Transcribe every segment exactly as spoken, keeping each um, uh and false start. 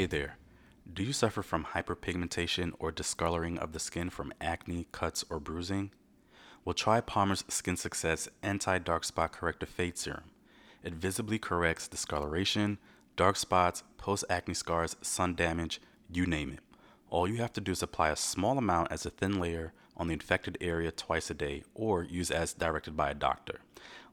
Hey there. Do you suffer from hyperpigmentation or discoloring of the skin from acne, cuts, or bruising? Well, try Palmer's Skin Success Anti-Dark Spot Corrective Fade Serum. It visibly corrects discoloration, dark spots, post-acne scars, sun damage, you name it. All you have to do is apply a small amount as a thin layer on the infected area twice a day or use as directed by a doctor.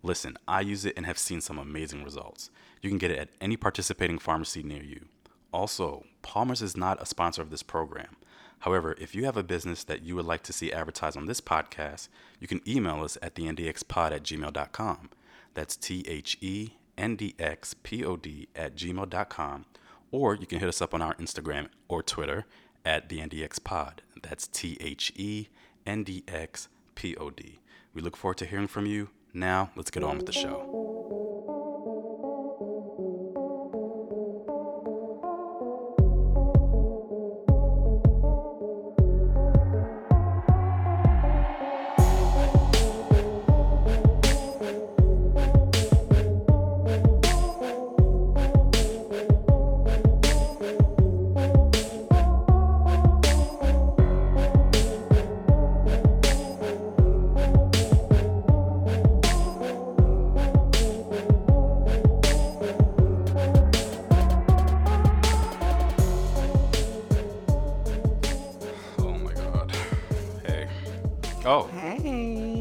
Listen, I use it and have seen some amazing results. You can get it at any participating pharmacy near you. Also, Palmer's is not a sponsor of this program. However, if you have a business that you would like to see advertised on this podcast, you can email us at the n d x pod at gmail dot com. That's T H E N D X P O D at gmail dot com. Or you can hit us up on our Instagram or Twitter at the n d x pod. That's T H E N D X P O D. We look forward to hearing from you. Now, let's get on with the show.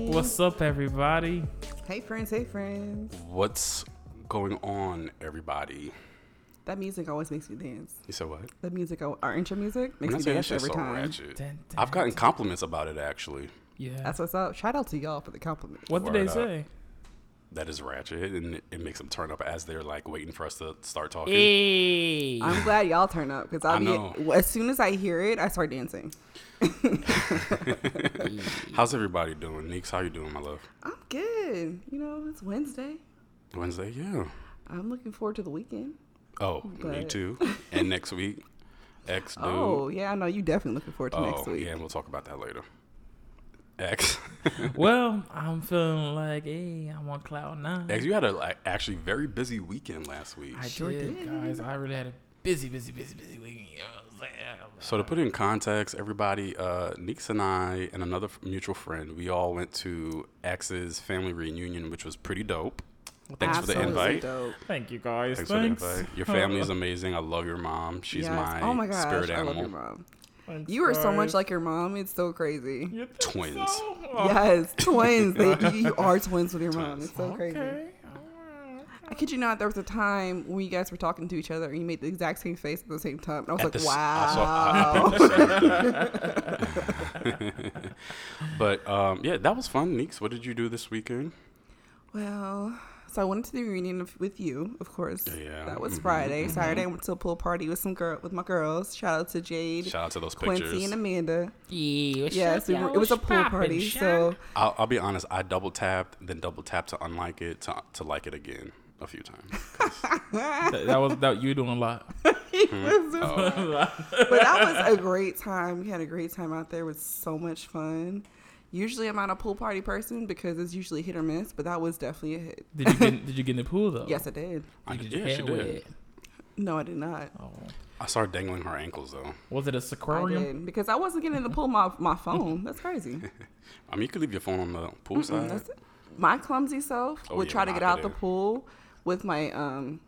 What's up, everybody? Hey, friends. Hey, friends. What's going on, everybody? That music always makes me dance. You said what? The music, our intro music, makes me dance every so time. Dun, dun, I've gotten compliments about it, actually. Yeah. That's what's up. Shout out to y'all for the compliments. What did Word they say? Up. That is ratchet, and it makes them turn up as they're like waiting for us to start talking. Hey. I'm glad y'all turn up because I'll I be know. As soon as I hear it, I start dancing. How's everybody doing, Neeks? How you doing, my love? I'm good. You know, it's Wednesday. Wednesday, yeah. I'm looking forward to the weekend. Oh, but... me too. And next week, X. Dude. Oh yeah, I know you definitely looking forward to oh, next week. Yeah, and we'll talk about that later. X. Well, I'm feeling like, hey, I'm on cloud nine. X, you had a like, actually very busy weekend last week. I sure did, did, guys. I really had a busy, busy, busy, busy weekend. You know what I'm saying? So to put it in context, everybody, uh, Neeks and I and another mutual friend, we all went to X's family reunion, which was pretty dope. Thanks Absolutely for the invite. Dope. Thank you, guys. Thanks, Thanks. for the invite. Your family is amazing. I love your mom. She's yes. my, oh my gosh, spirit animal. I love your mom. Thanks, you are guys. So much like your mom. It's so crazy. Twins. So? Oh. Yes, twins. They, you are twins with your twins. Mom. It's so okay. crazy. Right. I kid you not, there was a time when you guys were talking to each other and you made the exact same face at the same time. And I was at like, the, wow. I saw, I but um, yeah, that was fun. Neeks, what did you do this weekend? Well, so I went to the reunion of, with you, of course. Yeah. That was mm-hmm, Friday. Mm-hmm. Saturday, I went to a pool party with some girl with my girls. Shout out to Jade. Shout out to those Quincy pictures. Quincy and Amanda. Yeah. Yes, we were, it was a pool party. So I'll, I'll be honest. I double tapped, then double tapped to unlike it, to to like it again a few times. that, that was that you doing a lot. Mm-hmm. oh. But that was a great time. We had a great time out there. It was so much fun. Usually I'm not a pool party person because it's usually hit or miss, but that was definitely a hit. Did you get, did you get in the pool, though? Yes, I did. I did. Yeah, she did. No, I did not. Oh. I started dangling her ankles, though. Was it a aquarium? I did, because I wasn't getting in the pool my my phone. That's crazy. I mean, you could leave your phone on the pool side. That's it. My clumsy self oh, would yeah, try to get out the pool with my um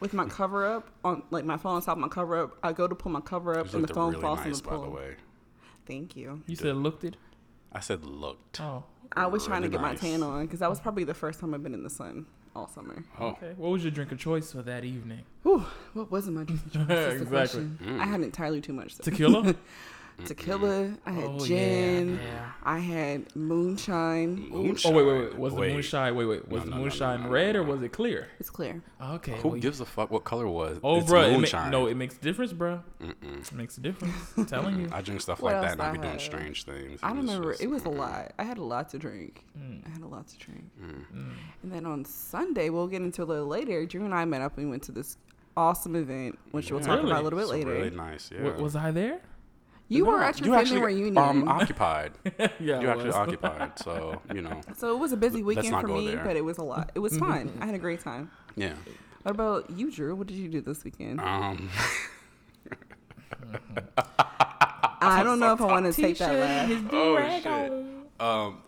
with my cover-up, on like my phone on top of my cover-up. I go to pull my cover-up, and the phone really falls nice, in the pool. By the way. Thank you. You, you said looked it? I said looked. Oh, I was really trying to get nice. my tan on because that was probably the first time I've been in the sun all summer. Oh. Okay. What was your drink of choice for that evening? Whew, what wasn't my drink of choice? That's exactly. Mm. I had entirely too much. So. Tequila? Tequila. I had oh, gin. Yeah, yeah. I had moonshine. moonshine. Oh, wait, wait, wait. Was wait. the moonshine, wait, wait. Was no, the moonshine no, no, no, red no, no, no. or was it clear? It's clear. Okay. Who well, gives you... a fuck what color was? Oh, it's bro. Moonshine. It ma- no, it makes a difference, bro. Mm-mm. It makes a difference. I'm telling you. I drink stuff what like that and I, I be doing strange things. I don't remember. Just, it was mm. a lot. I had a lot to drink. Mm. I had a lot to drink. Mm. Mm. And then on Sunday, we'll get into a little later. Drew and I met up and we went to this awesome event, which yeah. we'll talk really? about a little bit later. Really nice, yeah. W- was I there? You no, were at your family reunion. Um, occupied. yeah, you actually occupied. So you know. So it was a busy weekend for me, there. but it was a lot. It was fun. I had a great time. Yeah. What about you, Drew? What did you do this weekend? Um. I don't know if I want to take that laugh. His oh, shit. Um.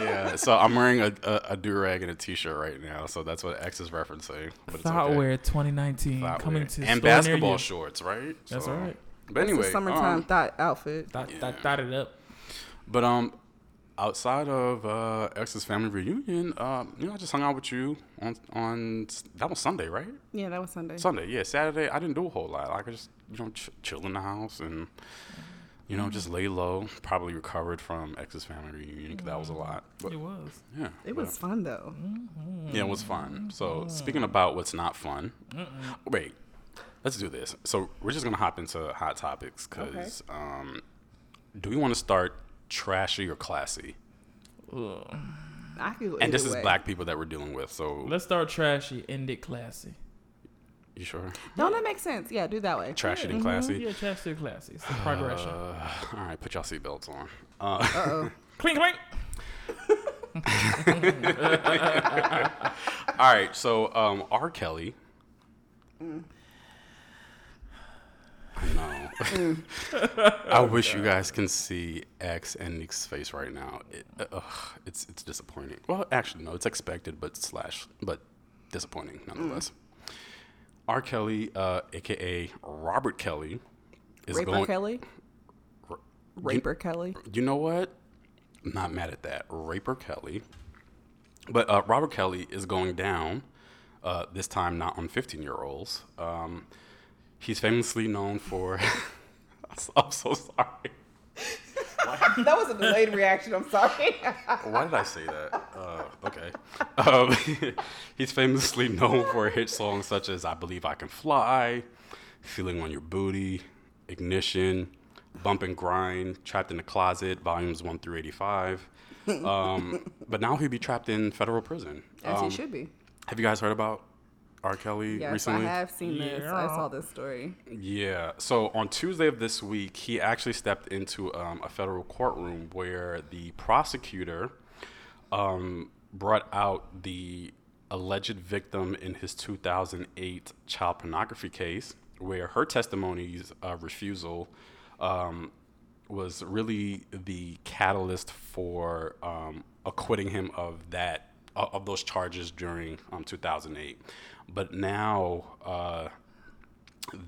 Yeah, so I'm wearing a, a, a do-rag and a t-shirt right now, so that's what X is referencing. But it's Thoughtwear okay. twenty nineteen Thoughtwear. Coming to and basketball shorts, right? That's so, right. But anyway, that's a summertime um, thought outfit. Thought, yeah. thought, thought it up. But um, outside of uh, X's family reunion, um, you know, I just hung out with you on on that was Sunday, right? Yeah, that was Sunday. Sunday, yeah. Saturday, I didn't do a whole lot. Like I just you know ch- chill in the house and. You know, just lay low. Probably recovered from X's family reunion because that was a lot. But, it was. Yeah. It was yeah. fun though. Mm-hmm. Yeah, it was fun. So mm-hmm. speaking about what's not fun, mm-mm. wait, let's do this. So we're just gonna hop into hot topics because okay. um, do we want to start trashy or classy? Ugh. I feel and this way. Is black people that we're dealing with. So let's start trashy, end it classy. You sure? No, that makes sense. Yeah, do that way. Trash it and classy. Mm-hmm. Yeah, trash it and classy. It's the progression. Uh, all right, put y'all seatbelts on. Uh Uh-oh. Clink, clink. All right, so um, R. Kelly. Mm. I know. Mm. I oh, wish God. You guys can see X and Nick's face right now. It, uh, it's it's disappointing. Well, actually, no, it's expected, but slash, but disappointing nonetheless. Mm. R. Kelly, uh, a k a. Robert Kelly. Is Raper going, Kelly? R- Raper you, Kelly? You know what? I'm not mad at that. Raper Kelly. But uh, Robert Kelly is going down, uh, this time not on fifteen-year-olds. Um, he's famously known for... I'm so sorry. That was a delayed reaction. I'm sorry. Why did I say that? Uh, okay. Um, he's famously known for hit songs such as I Believe I Can Fly, Feeling on Your Booty, Ignition, Bump and Grind, Trapped in the Closet, Volumes one through eighty-five. Um, but now he'll be trapped in federal prison. As um, he should be. Have you guys heard about R. Kelly yes, recently? I have seen yeah. this. I saw this story. Yeah. So on Tuesday of this week, he actually stepped into um, a federal courtroom where the prosecutor um, brought out the alleged victim in his two thousand eight child pornography case, where her testimony's uh, refusal um, was really the catalyst for um, acquitting him of that uh, of those charges during um, two thousand eight. But now uh,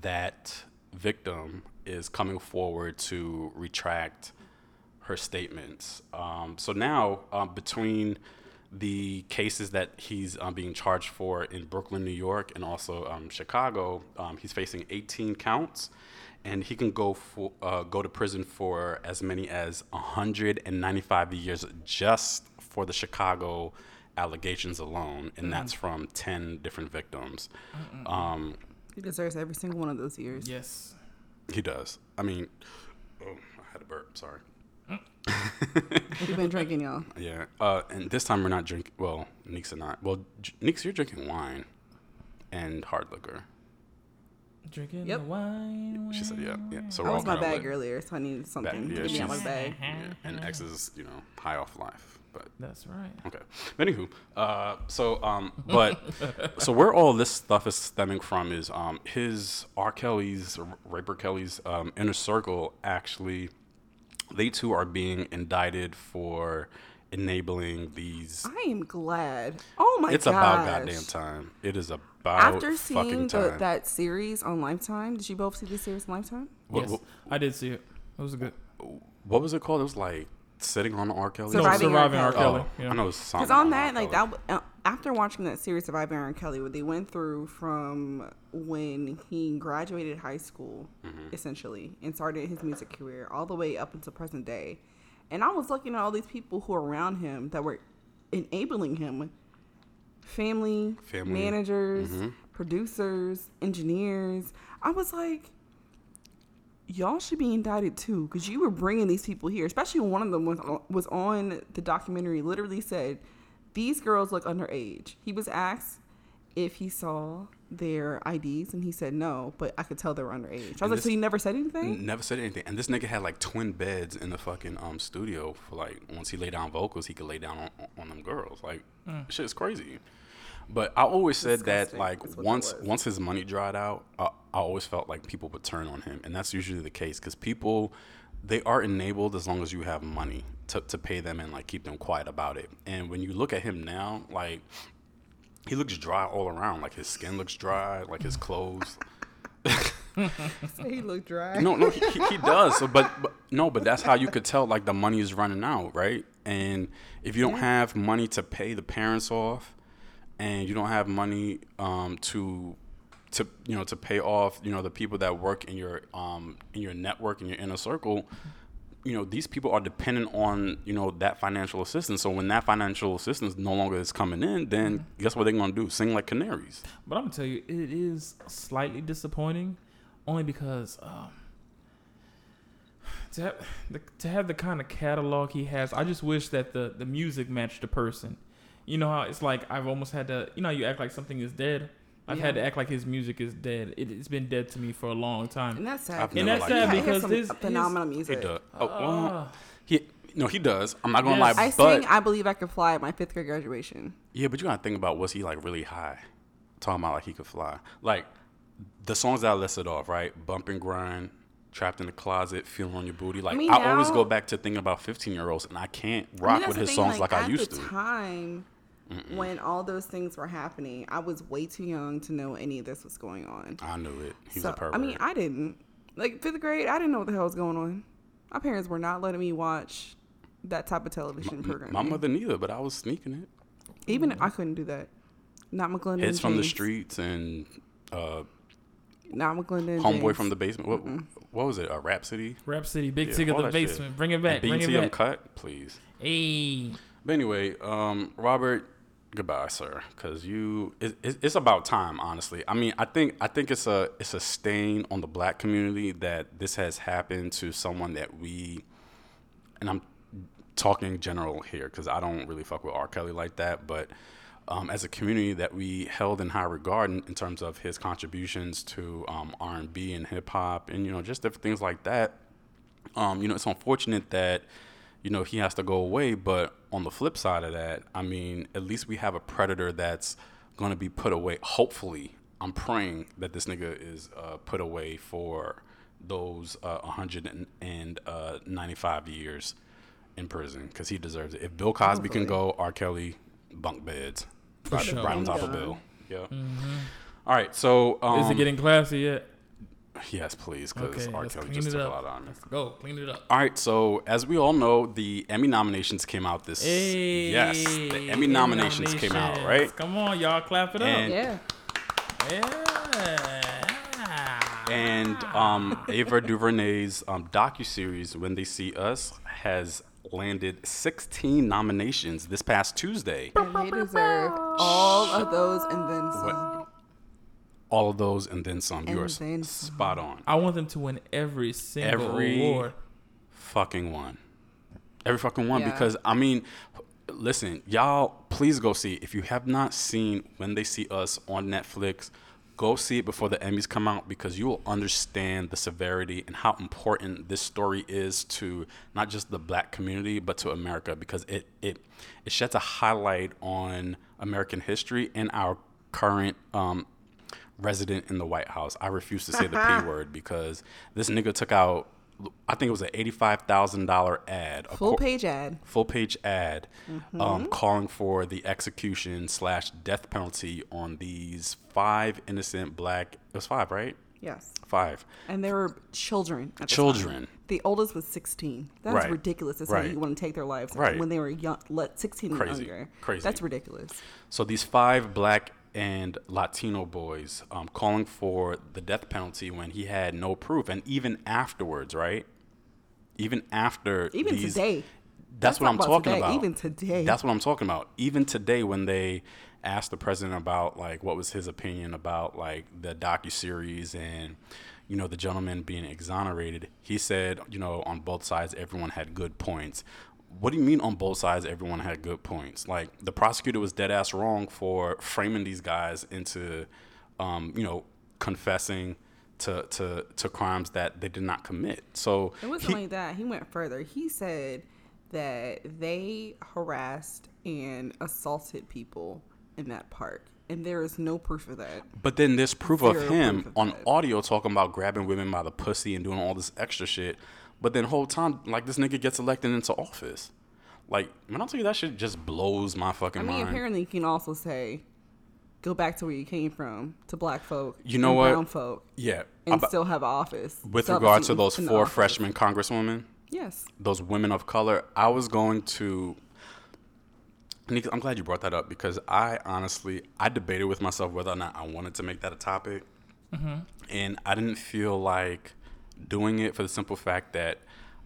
that victim is coming forward to retract her statements. Um, so now um, between the cases that he's um, being charged for in Brooklyn, New York, and also um, Chicago, um, he's facing eighteen counts, and he can go for, uh, go to prison for as many as one hundred ninety-five years just for the Chicago allegations alone, and mm-hmm. that's from ten different victims. Mm-hmm. Um, he deserves every single one of those years. Yes, he does. I mean, oh, I had a burp. Sorry. You've been drinking, y'all. Yeah, uh, and this time we're not drinking. Well, Neeks and I. Well, J- Neeks, you're drinking wine and hard liquor. Drinking yep. the wine. She said, "Yeah, yeah." So I was in my bag lit. Earlier, so I needed something to be in my bag. Yeah, and X is, you know, high off life. But, that's right. Okay. Anywho, uh, so um, but so where all this stuff is stemming from is um, his R. Kelly's, Raper Kelly's um, inner circle. Actually, they too are being indicted for enabling these. I am glad. Oh my god! It's gosh. About goddamn time. It is about after seeing fucking time. The, that series on Lifetime. Did you both see the series on Lifetime? What, yes, what, I did see it. It was good. What was it called? It was like. Sitting on R. Kelly? No, Surviving R. Kelly. Oh, yeah. I know it's because on that, like that, uh, after watching that series, Surviving R. Kelly, where they went through from when he graduated high school, mm-hmm. essentially, and started his music career all the way up until present day. And I was looking at all these people who are around him that were enabling him. Family, Family. managers, mm-hmm. producers, engineers. I was like... Y'all should be indicted too, because you were bringing these people here. Especially one of them was on, was on the documentary. Literally said, "These girls look underage." He was asked if he saw their I Ds, and he said no, but I could tell they were underage. I was and like, so you never said anything? Never said anything. And this nigga had like twin beds in the fucking um studio for like, once he lay down vocals, he could lay down on, on them girls. Like, mm. shit's crazy. But I always said that, like, once once his money dried out, I, I always felt like people would turn on him. And that's usually the case, because people, they are enabled as long as you have money to, to pay them and, like, keep them quiet about it. And when you look at him now, like, he looks dry all around. Like, his skin looks dry, like, his clothes. So he looked dry. No, no, he, he does. So, but, but no, but that's how you could tell, like, the money is running out, right? And if you don't have money to pay the parents off, and you don't have money um, to, to you know, to pay off, you know, the people that work in your um, in your network, in your inner circle, you know, these people are dependent on, you know, that financial assistance. So when that financial assistance no longer is coming in, then mm-hmm. guess what they're gonna do? Sing like canaries. But I'm gonna tell you, it is slightly disappointing, only because um, to have the, to have the kind of catalog he has, I just wish that the, the music matched the person. You know how it's like, I've almost had to, you know, you act like something is dead. I've yeah. had to act like his music is dead. It, it's been dead to me for a long time. And that's sad. And that's sad because his phenomenal music. He does. Oh, well, he, no, he does. I'm not gonna yes. lie. I but, sang "I Believe I Could Fly" at my fifth grade graduation. Yeah, but you gotta think about, was he like really high? Talking about like he could fly. Like the songs that I listed off, right? Bump and Grind, Trapped in the Closet, Feeling on Your Booty. Like I, mean, I now, always go back to thinking about fifteen year olds, and I can't rock I mean, with his thing, songs like, like I used to. At the time Mm-mm. when all those things were happening, I was way too young to know any of this was going on. I knew it. He so, was a pervert. I mean, I didn't. Like fifth grade, I didn't know what the hell was going on. My parents were not letting me watch that type of television program. My mother neither, but I was sneaking it. Even mm-hmm. I couldn't do that. Not McGlendon. It's from James. The streets and. Uh, Not McGlendon. Homeboy James. From the basement. What, mm-hmm. what was it? A uh, Rhapsody? Rhapsody. Big yeah, Tig of the Basement. Shit. Bring it back. Bring it back. Cut, please. Hey. But anyway, um, Robert, goodbye, sir. Because you, it, it, it's about time, honestly. I mean, I think, I think it's a, it's a stain on the black community that this has happened to someone that we, and I'm talking general here because I don't really fuck with R. Kelly like that, but. Um, as a community that we held in high regard in, in terms of his contributions to um, R and B and hip hop and, you know, just different things like that. Um, you know, it's unfortunate that, you know, he has to go away. But on the flip side of that, I mean, at least we have a predator that's going to be put away. Hopefully, I'm praying that this nigga is uh, put away for those uh, one hundred ninety-five years in prison because he deserves it. If Bill Cosby can go, R. Kelly, bunk beds. Right, sure. Right on top of Bill. Yeah. Mm-hmm. All right. So um, is it getting classy yet? Yes, please, because okay, R. Kelly just took up. A lot on me. Let's go clean it up. All right. So as we all know, the Emmy nominations came out this. Hey, yes, the Emmy, Emmy nominations, nominations came out. Right. Come on, y'all, clap it and, up. Yeah. Yeah. And um, Ava DuVernay's um, docuseries "When They See Us" has. Landed sixteen nominations this past Tuesday. And they deserve all of those and then some. What? All of those and then some. You are spot on. I want them to win every single every award. Fucking one. Every fucking one. Yeah. Because, I mean, listen, y'all, please go see. If you have not seen When They See Us on Netflix, go see it before the Emmys come out because you will understand the severity and how important this story is to not just the black community, but to America because it it, it sheds a highlight on American history and our current um, resident in the White House. I refuse to say the P word because this nigga took out, I think it was an eighty-five thousand dollars ad. Full co- page ad. Full page ad mm-hmm. um, calling for the execution slash death penalty on these five innocent black, it was five, right? Yes. Five. And they were children. At the children. Time. The oldest was sixteen. That's right. Ridiculous. That's right. How you want to take their lives right. When they were young, sixteen and Crazy. Younger. Crazy. That's ridiculous. So these five black and Latino boys um, calling for the death penalty when he had no proof. And even afterwards, right? Even after Even these, today. That's, that's what I'm talking today. About. Even today. That's what I'm talking about. Even today when they asked the president about, like, what was his opinion about, like, the docuseries and, you know, the gentleman being exonerated, he said, you know, on both sides, everyone had good points. what do you mean on both sides everyone had good points? Like, the prosecutor was dead ass wrong for framing these guys into, um, you know, confessing to, to, to crimes that they did not commit. So it wasn't he, like that. He went further. He said that they harassed and assaulted people in that park. And there is no proof of that. But then there's proof Zero of him proof of on that. Audio talking about grabbing women by the pussy and doing all this extra shit. But then whole time, like, this nigga gets elected into office. Like, man, I'll tell you, that shit just blows my fucking mind. I mean, mind. Apparently you can also say, go back to where you came from, to black folk, you know, and what? Brown folk, yeah, and I'm, still have office. With still regard to those four office. Freshman congresswomen, yes, those women of color, I was going to... Nika, I'm glad you brought that up, because I honestly, I debated with myself whether or not I wanted to make that a topic. Mm-hmm. And I didn't feel like doing it, for the simple fact that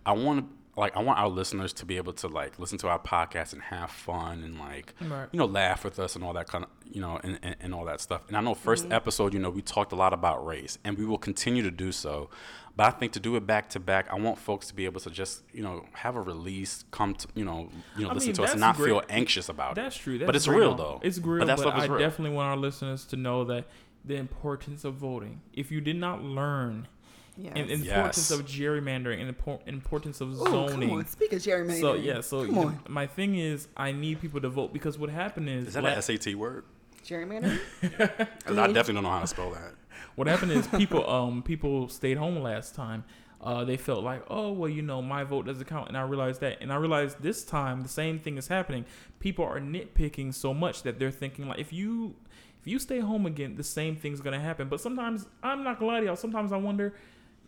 I want to, like, I want our listeners to be able to, like, listen to our podcast and have fun and, like, right. you know, laugh with us and all that kind of, you know, and, and, and all that stuff. And I know first mm-hmm. episode, you know, we talked a lot about race, and we will continue to do so. But I think to do it back to back, I want folks to be able to just, you know, have a release, come to, you know, you know, I listen mean, to us and not great. feel anxious about that's it. That's true. That's but it's real, real though. It's real. But, that's but I real. definitely want our listeners to know that the importance of voting. If you did not learn yes. and, and yes. importance of gerrymandering and the importance of zoning. Ooh, come on. Speak of gerrymandering. So, yeah. So come on. My thing is, I need people to vote, because what happened is. Is that like, an S A T word? Gerrymandering? Because I, mean, I definitely don't know how to spell that. What happened is people um people stayed home last time. Uh, they felt like, oh, well, you know, my vote doesn't count. And I realized that. And I realized this time the same thing is happening. People are nitpicking so much that they're thinking, like, if you if you stay home again, the same thing's going to happen. But sometimes, I'm not going to lie to y'all, sometimes I wonder,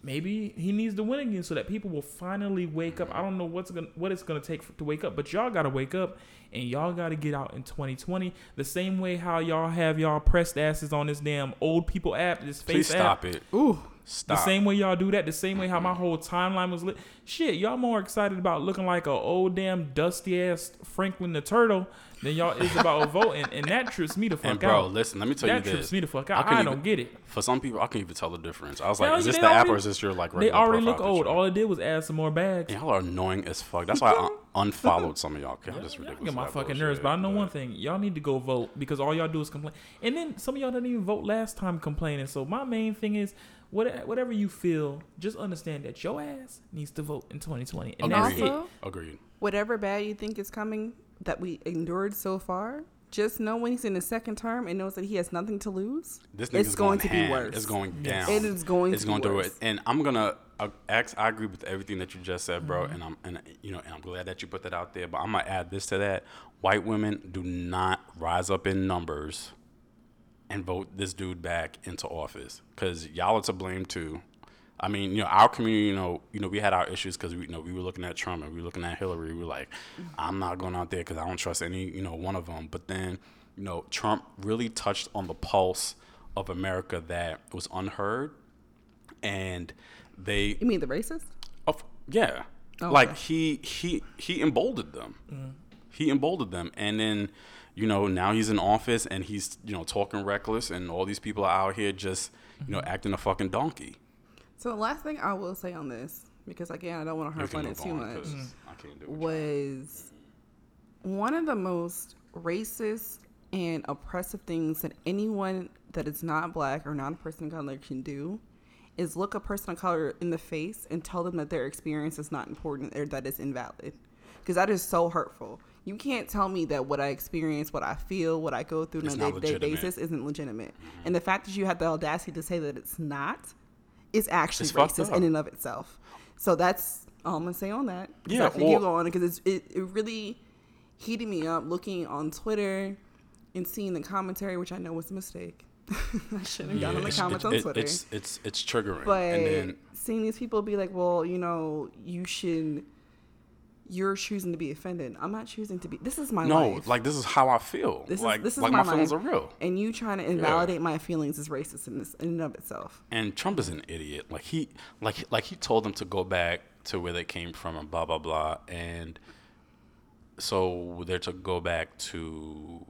maybe he needs to win again so that people will finally wake up. I don't know what's gonna, what it's going to take for, to wake up. But y'all got to wake up. And y'all got to get out in twenty twenty. The same way how y'all have y'all pressed asses on this damn old people app, this face Please app. Please stop it. Ooh, stop. The same way y'all do that. The same way how my whole timeline was lit. Shit, y'all more excited about looking like a old damn dusty ass Franklin the Turtle than y'all is about voting. And that trips me the fuck and bro, out. Bro, listen, let me tell that you this. That trips me the fuck out. I, I don't even, get it. For some people, I can't even tell the difference. I was now, like, is this the already, app or is this your like regular They already look old. Picture? All it did was add some more bags. Y'all are annoying as fuck. That's why I unfollowed some of y'all. I'm just ridiculous. Y'all get my fucking nerves, but I know but. one thing. Y'all need to go vote, because all y'all do is complain. And then some of y'all didn't even vote last time complaining. So my main thing is, what, whatever you feel, just understand that your ass needs to vote in twenty twenty. And Agreed. that's it. Agreed. Whatever bad you think is coming that we endured so far, just know when he's in his second term and knows that he has nothing to lose, this it's going, going to ham. be worse. It's going down. It is going it's to going be worse. It's going to do it. And I'm going to ask, I agree with everything that you just said, bro. Mm-hmm. And I'm and you know, and I'm glad that you put that out there. But I'm going to add this to that. White women do not rise up in numbers and vote this dude back into office, because y'all are to blame, too. I mean, you know, our community, you know, you know, we had our issues because we, you know, we were looking at Trump and we were looking at Hillary. We were like, I'm not going out there because I don't trust any, you know, one of them. But then, you know, Trump really touched on the pulse of America that was unheard, and they. You mean the racist? Of, yeah, oh, like okay. he he he emboldened them. Mm. He emboldened them, and then, you know, now he's in office and he's, you know, talking reckless, and all these people are out here just, you know, mm-hmm. acting a fucking donkey. So the last thing I will say on this, because again, I don't want to harp on it too much, was one of the most racist and oppressive things that anyone that is not black or not a person of color can do is look a person of color in the face and tell them that their experience is not important or that it's invalid. Because that is so hurtful. You can't tell me that what I experience, what I feel, what I go through on a day-to-day basis isn't legitimate. Mm-hmm. And the fact that you have the audacity to say that it's not is actually it's racist in and of itself. So that's all I'm going to say on that. Yeah. I can keep going because it, it really heated me up looking on Twitter and seeing the commentary, which I know was a mistake. I shouldn't have yeah, gotten the comments it, on Twitter. It, it's, it's, it's triggering. But and then, seeing these people be like, well, you know, you should... You're choosing to be offended. I'm not choosing to be. This is my no, life. No, like, this is how I feel. This like, is, this is like my, my feelings life. are real. And you trying to invalidate yeah. my feelings is racist in, this, in and of itself. And Trump is an idiot. Like, he like, like he told them to go back to where they came from and blah, blah, blah. And so they're to go back to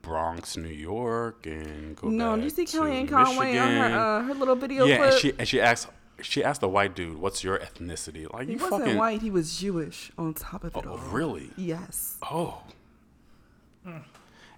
Bronx, New York, and go no, back to No, you see Kellyanne Conway on her, uh, her little video yeah, clip? Yeah, and she, and she asked... she asked the white dude, "What's your ethnicity?" Like, he you wasn't fucking... white; he was Jewish. On top of it oh, all, really? Yes. Oh. Mm.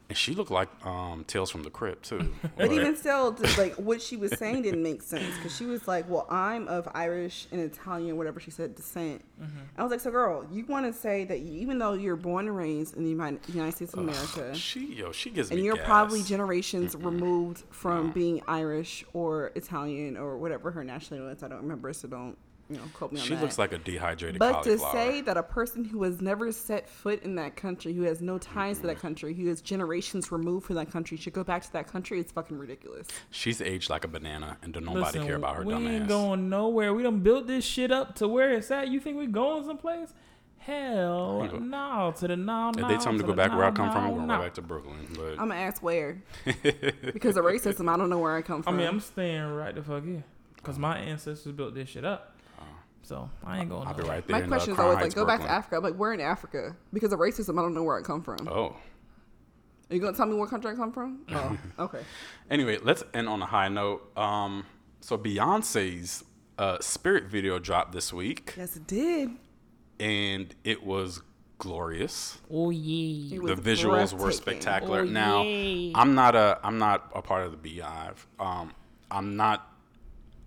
And she looked like um, Tales from the Crypt too. But like, even still, like what she was saying didn't make sense because she was like, "Well, I'm of Irish and Italian, whatever she said, descent." Mm-hmm. I was like, "So, girl, you want to say that you, even though you're born and raised in the United, United States of Ugh, America, she yo, she gives and me you're gas. Probably generations mm-hmm. removed from no. being Irish or Italian or whatever her nationality is. I don't remember, so don't." You know, quote me on she that. Looks like a dehydrated but cauliflower. But to say that a person who has never set foot in that country, who has no ties mm-hmm. to that country, who is generations removed from that country, should go back to that country, it's fucking ridiculous. She's aged like a banana, and don't nobody Listen, care about her dumb ass. We ain't going nowhere. We done built this shit up to where it's at. You think we going someplace? Hell no. Nah, to the no, nah, no. Nah, if they tell me to, to go back nah, where I come nah, from, I'm going nah. right back to Brooklyn. But... I'm going to ask where. Because of racism, I don't know where I come from. I mean, I'm staying right the fuck here. Because my ancestors built this shit up. So I ain't going. I'll be right there. My question is always like, go back to Africa. I'm like, we're in Africa because of racism. I don't know where I come from. Oh, are you gonna tell me what country I come from? Oh, okay. Anyway, let's end on a high note. Um, so Beyonce's uh, Spirit video dropped this week. Yes, it did. And it was glorious. Oh yeah, the visuals were spectacular. Oh, now, yeah. I'm not a I'm not a part of the Beehive. Um, I'm not.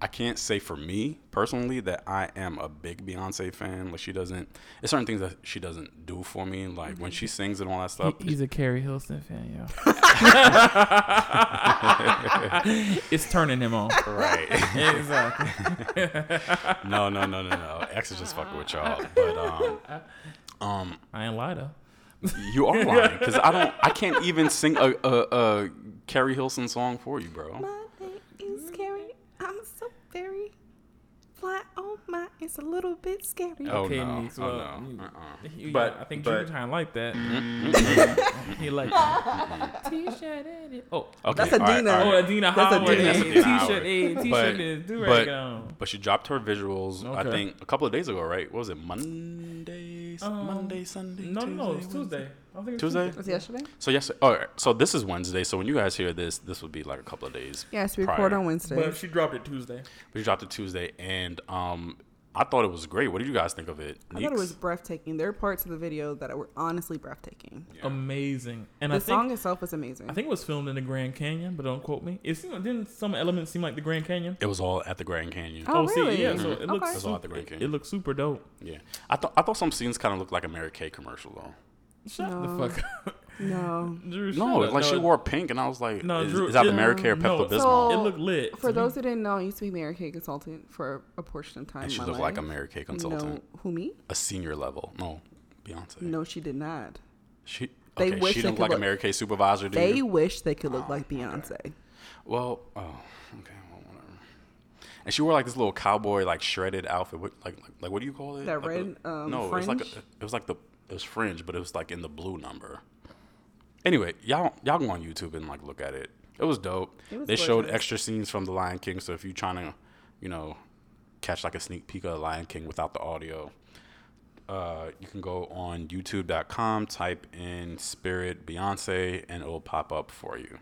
I can't say for me personally that I am a big Beyonce fan. Like she doesn't, it's certain things that she doesn't do for me. Like mm-hmm. when she sings and all that stuff. He, he's a Carrie Hilson fan, yo. It's turning him on, right? Exactly. no, no, no, no, no. X is just fucking with y'all. But um, um, I ain't lied though. You are lying because I don't. I can't even sing a, a, a Carrie Hilson song for you, bro. My name is Carrie. I'm so very fly on my. It's a little bit scary. Okay, oh, no. Well, oh, no. Uh-uh. You, but yeah, I think Georgetown like that. He like that. T-shirt and it. Oh, okay. That's Adina. Right, right. Oh, Adina Howard. That's Adina. That's Adina T-shirt. T-shirt is do right now. But she dropped her visuals. Okay. I think a couple of days ago, right? What was it Monday? Um, Monday, Sunday. No, Tuesday, no, it's Tuesday. I think it's Tuesday? Tuesday. Was it yesterday? So yesterday. All right. So this is Wednesday. So when you guys hear this, this would be like a couple of days. Yes, we record on Wednesday. But she dropped it Tuesday. But she dropped it Tuesday, and um, I thought it was great. What did you guys think of it? I Neeks? Thought it was breathtaking. There are parts of the video that were honestly breathtaking. Yeah. Amazing, and the I think, song itself was amazing. I think it was filmed in the Grand Canyon, but don't quote me. It seemed, didn't some elements seem like the Grand Canyon? It was all at the Grand Canyon. Oh, oh really? See, yeah. Mm-hmm. So it looks. Okay. It was all at the Grand Canyon. It, it looked super dope. Yeah, I thought I thought some scenes kind of looked like a Mary Kay commercial though. Shut no. the fuck up. No. Drew, no, like no. She wore pink, and I was like, no, is, Drew, is that it, the Mary Kay or Pepto Bismol? So, it looked lit. For those me. Who didn't know, I used to be Mary Kay consultant for a portion of time. And she looked life. Like a Mary Kay consultant. No. Who, me? A senior level. No, Beyonce. No, she did not. She, okay, they wish she didn't look like a Mary Kay supervisor, dude. They wish they could look oh, like Beyonce. Okay. Well, oh, okay. And she wore like this little cowboy, like shredded outfit. What, like, like, like, what do you call it? That like red a, um, no, fringe? No, it was like a, it was like the. It was fringe, but it was like in the blue number. Anyway, y'all y'all go on YouTube and like look at it. It was dope. It was they gorgeous. Showed extra scenes from The Lion King, so if you're trying to, you know, catch like a sneak peek of The Lion King without the audio, uh, you can go on YouTube dot com, type in Spirit Beyonce, and it'll pop up for you.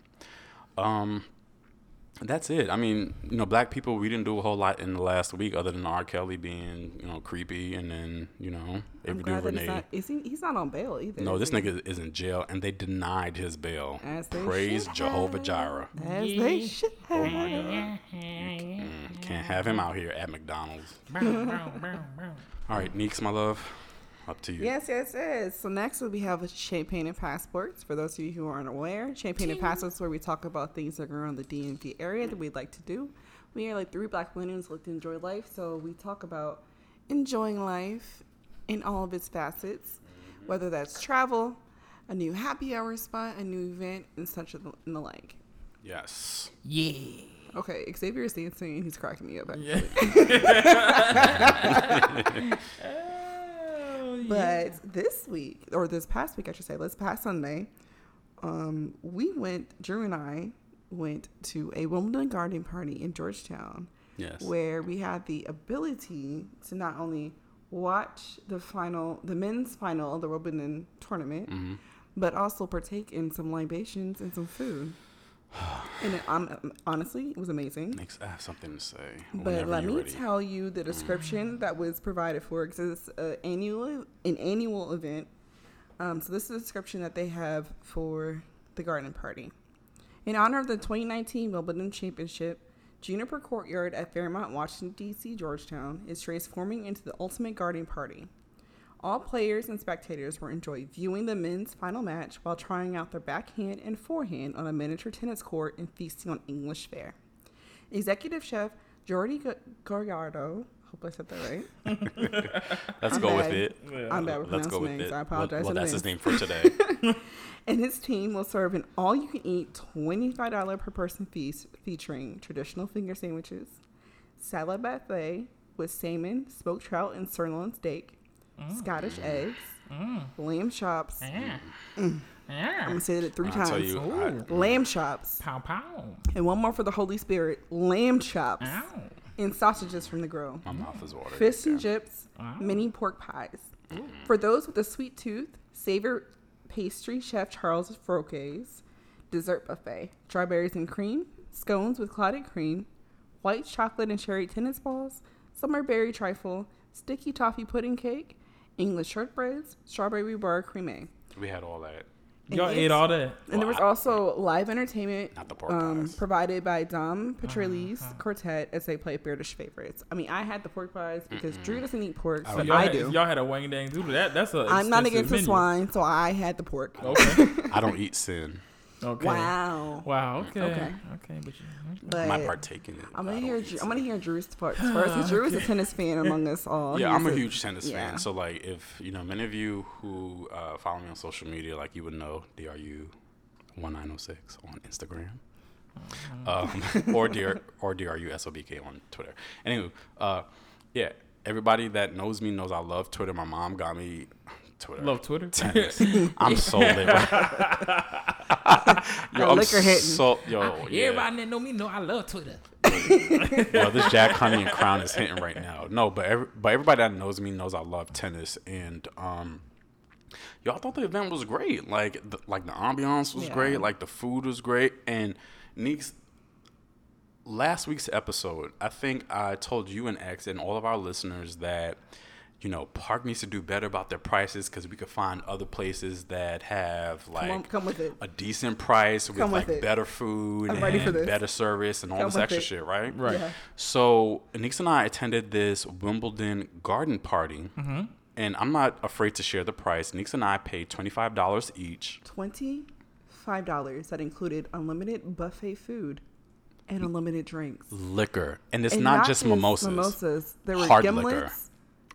Um, that's it. I mean, you know, black people, we didn't do a whole lot in the last week other than R. Kelly being, you know, creepy, and then, you know, Ava DuVernay. He's not, he, he's not on bail either. No, this he? nigga is in jail, and they denied his bail. As Praise Jehovah Jireh. As yeah. they should have. Oh, my God. You mm, can't have him out here at McDonald's. All right, Neeks, my love. Up to you. Yes, yes, yes. So next we have Champagne and Passports. For those of you who aren't aware, Champagne and Passports is where we talk about things that are around the D M V area that we'd like to do. We are like three black women who like to enjoy life, so we talk about enjoying life in all of its facets, whether that's travel, a new happy hour spot, a new event, and such and the like. Yes. Yeah. Okay, Xavier is dancing and he's cracking me up actually. Yeah. But yeah. this week, or this past week, I should say, this past Sunday, um, we went, Drew and I went to a Wimbledon garden party in Georgetown. Yes. Where we had the ability to not only watch the final, the men's final of the Wimbledon tournament, mm-hmm. but also partake in some libations and some food. And it, um, honestly, it was amazing. Makes I have something to say. But let me ready. tell you the description mm. that was provided for, because it's an annual, an annual event. Um, so this is the description that they have for the garden party. In honor of the twenty nineteen Wimbledon Championship, Juniper Courtyard at Fairmont Washington D C Georgetown is transforming into the ultimate garden party. All players and spectators will enjoy viewing the men's final match while trying out their backhand and forehand on a miniature tennis court and feasting on English fare. Executive Chef Jordi Gargardo, hope I said that right. Let's I'm go bad. with it. Yeah. I'm bad with Let's go with names. It. I apologize. Well, well that's his name for today. And his team will serve an all-you-can-eat twenty-five dollars per person feast featuring traditional finger sandwiches, salad buffet with salmon, smoked trout, and sirloin steak, Mm. Scottish eggs, mm. lamb chops. Yeah. Mm. Yeah. I'm gonna say that three I'll times. Tell you, I, lamb chops. Pow pow. And one more for the Holy Spirit. Lamb chops. Ow. And sausages from the grill. My mouth is watering. Fish and yeah. chips. Ow. Mini pork pies. Ooh. For those with a sweet tooth, savor pastry chef Charles Froquet's dessert buffet: dry berries and cream, scones with clotted cream, white chocolate and cherry tennis balls, summer berry trifle, sticky toffee pudding cake, English shortbreads, strawberry bar creme. We had all that. And Y'all ate all that. And well, there was I, also live entertainment um, provided by Dom Petrelis uh-huh. Quartet as they play British favorites. I mean, I had the pork pies because mm-hmm. Drew doesn't eat pork, so but I had, do. Y'all had a wang dang doodle. That, that's a I'm not against menu. the swine, so I had the pork. Okay. I don't eat sin. Okay. Wow. Wow. Okay. Okay. Okay. But, you, but I'm not partaking in it. I'm gonna hear. Drew, I'm gonna hear Drew's part first. Because Drew is a tennis fan among us all. Yeah, He's I'm a, a huge tennis yeah. fan. So like, if you know, many of you who uh, follow me on social media, like you would know, D R U one nine zero six on Instagram, um, or D R or D R U S O B K on Twitter. Anywho, uh, yeah, everybody that knows me knows I love Twitter. My mom got me Twitter. Love Twitter. Tennis. I'm so lit. Yo, I'm liquor hitting. So, yo, I, yeah. Everybody that know me know I love Twitter. Yo, this Jack Honey and Crown is hitting right now. No, but every, but everybody that knows me knows I love tennis, and um, y'all thought the event was great. Like, the, like the ambiance was yeah. great. Like the food was great. And Neek's last week's episode, I think I told you and X and all of our listeners that, you know, Park needs to do better about their prices because we could find other places that have like come on, come with it. a decent price with, with like it. better food and better service and come all this extra it. shit, right? Right. Yeah. So Nix and I attended this Wimbledon garden party, mm-hmm. and I'm not afraid to share the price. Nix and I paid twenty-five dollars each. twenty-five dollars that included unlimited buffet food. And unlimited drinks. Liquor. And it's and not, not just mimosas. mimosas. There were Hard gimlets. liquor.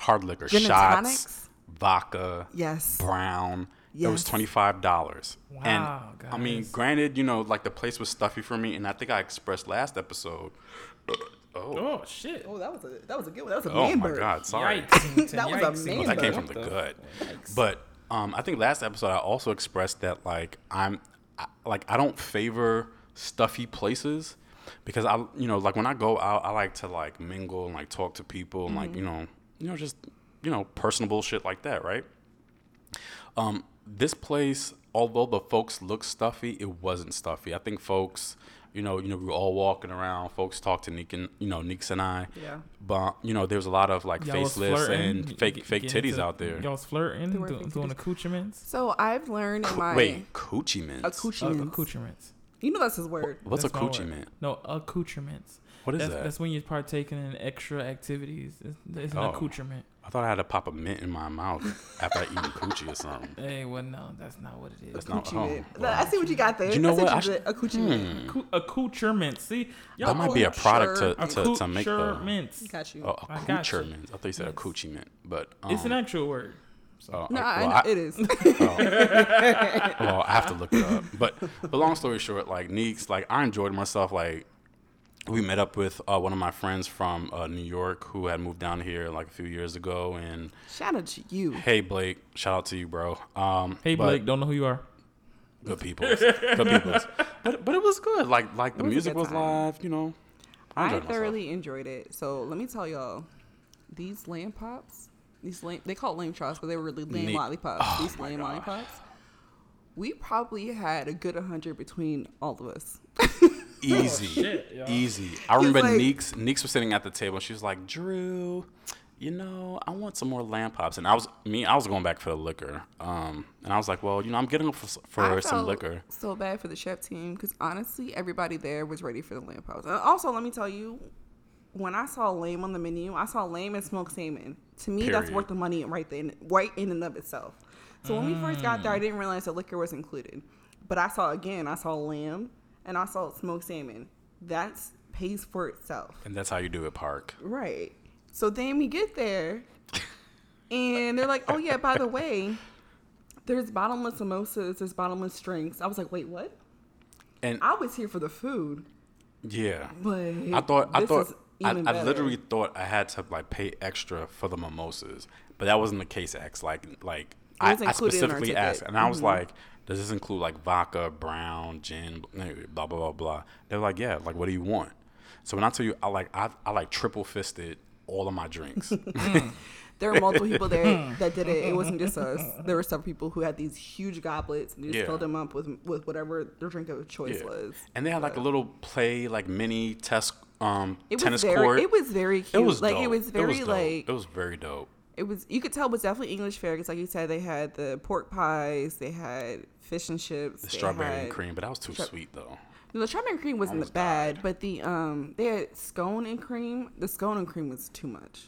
Hard liquor, gin shots, vodka, yes, brown. Yes. It was twenty-five dollars. Wow, and, guys. I mean, granted, you know, like the place was stuffy for me, and I think I expressed last episode. oh. oh shit! Oh, that was a that was a good one. That was a oh, man bird. Oh my god! Sorry, Yikes. that Yikes. was a man bird. That came from the gut. Yikes. But um, I think last episode I also expressed that like I'm I, like I don't favor stuffy places because I you know like when I go out I like to like mingle and like talk to people and mm-hmm. like you know. You know, just, you know, personable shit like that, right? Um, this place, although the folks looked stuffy, it wasn't stuffy. I think folks, you know, you know, we were all walking around. Folks talked to Neek and, you know, Neeks and I. Yeah. But, you know, there was a lot of, like, y'all faceless and fake fake titties into, out there. Y'all was flirting, do, doing titties. accoutrements. So I've learned in Co- my... Wait, accoutrements? Accoutrements. Uh, accoutrements. You know that's his word. What's that's accoutrement? Word. No, accoutrements. What is that's, that? That's when you're partaking in extra activities. It's, it's an oh, accoutrement. I thought I had to pop a mint in my mouth after I eat coochie or something. Hey, well, no, that's not what it is. That's accouchement. not home. Well, I see what you got there. You know what? Sh- accoutrement. Hmm. Accoutrements. See, y'all that might be a product to, to, to make the. Got you. Uh, accoutrements. I thought you said accoutrement, but um, it's an actual word. So, uh, no, I, well, I, I, it is. Oh, well, I have to look it up. But, but long story short, like Neeks, like I enjoyed myself. Like we met up with uh, one of my friends from uh, New York who had moved down here like a few years ago. And shout out to you. Hey Blake, shout out to you, bro. Um, hey Blake, don't know who you are. Good people, good people. But but it was good. Like like the music was live. You know, I, enjoyed I thoroughly myself. enjoyed it. So let me tell y'all, these lamb pops. These lame, they call it lame chops, but they were really lame ne- lollipops. Oh these lame God. lollipops. We probably had a good one hundred between all of us. Easy. Shit, yo. Easy. I remember like, Neeks, Neeks was sitting at the table. She was like, Drew, you know, I want some more lamb pops. And I was, me, I was going back for the liquor. Um, and I was like, well, you know, I'm getting up for, for some liquor. So bad for the chef team because honestly, everybody there was ready for the lamb pops. And also, let me tell you, when I saw lamb on the menu, I saw lamb and smoked salmon. To me, Period. That's worth the money right then, right in and of itself. So mm. when we first got there, I didn't realize the liquor was included. But I saw, again, I saw lamb. And I saw smoked salmon. That pays for itself. And that's how you do it, Park. Right. So then we get there, and they're like, oh, yeah, by the way, there's bottomless mimosas, there's bottomless drinks. I was like, wait, what? And I was here for the food. Yeah. But I thought, I thought, I, I literally thought I had to, like, pay extra for the mimosas. But that wasn't the case, X. Like, like I, I specifically asked, and mm-hmm. I was like, does this include like vodka, brown, gin, blah, blah, blah, blah? They're like, yeah, like, what do you want? So when I tell you, I like, I, I like triple fisted all of my drinks. There were multiple people there that did it. It wasn't just us. There were several people who had these huge goblets and they just yeah. filled them up with, with whatever their drink of choice yeah. was. And they had but. like a little play, like mini test, um, it tennis very, court. It was very cute. It was like, dope. It was very it was like, it was very dope. It was, you could tell it was definitely English fare because, like you said, they had the pork pies, they had fish and chips, the strawberry had, and cream, but that was too tra- sweet though. No, the strawberry and cream wasn't the bad, died. but the um, they had scone and cream. The scone and cream was too much.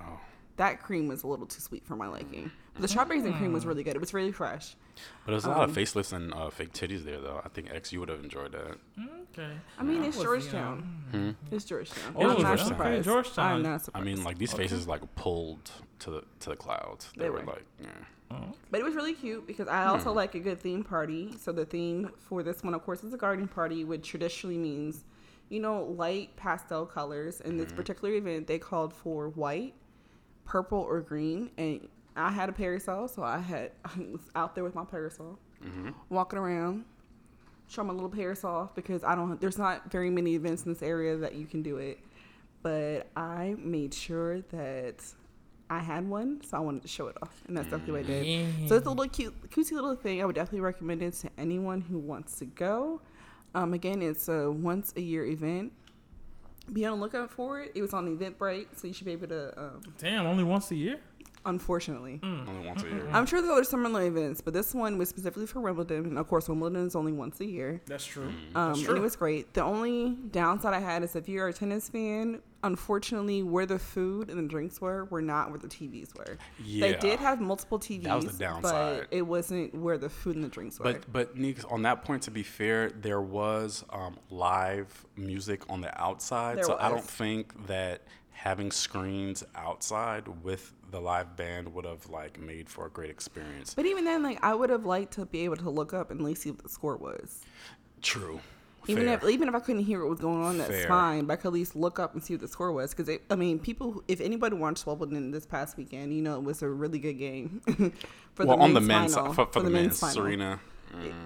Oh, that cream was a little too sweet for my liking. But the strawberries mm. and cream was really good. It was really fresh. But there's a um, lot of facelifts and uh, fake titties there, though. I think X, you would have enjoyed that. Okay. I mean, it's Georgetown. Hmm? It's Georgetown. Oh, I'm not surprised. Georgetown. I'm not surprised. I mean, like these okay. faces like pulled to the to the clouds. They, they were. were like, yeah. Oh. But it was really cute because I also hmm. like a good theme party. So the theme for this one, of course, is a garden party, which traditionally means, you know, light pastel colors. In mm-hmm. this particular event, they called for white, purple, or green, and I had a parasol, so I had I was out there with my parasol, mm-hmm. walking around, showing my little parasol off because I don't. There's not very many events in this area that you can do it, but I made sure that I had one, so I wanted to show it off, and that's definitely what I did. Yeah. So it's a little cute, cutesy little thing. I would definitely recommend it to anyone who wants to go. Um, again, it's a once a year event. Be on the lookout for it. It was on Eventbrite, so you should be able to. Um, Damn, only once a year. Unfortunately. Mm. Only once a year. I'm sure there are some similar events, but this one was specifically for Wimbledon. And, of course, Wimbledon is only once a year. That's true. Um, That's true. And it was great. The only downside I had is if you're a tennis fan, unfortunately, where the food and the drinks were were not where the T Vs were. Yeah. They did have multiple T Vs, that was the downside. But it wasn't where the food and the drinks were. But, but Neeks, on that point, to be fair, there was um, live music on the outside. There so was. I don't think that having screens outside with the live band would have like made for a great experience. But even then, like I would have liked to be able to look up and at least see what the score was. True. Fair. Even if even if I couldn't hear what was going on, that's Fair. fine. But I could at least look up and see what the score was because I mean, people. If anybody watched Wimbledon this past weekend, you know it was a really good game. for well, the on the men's final, for, for, for the, the men's, men's Serena.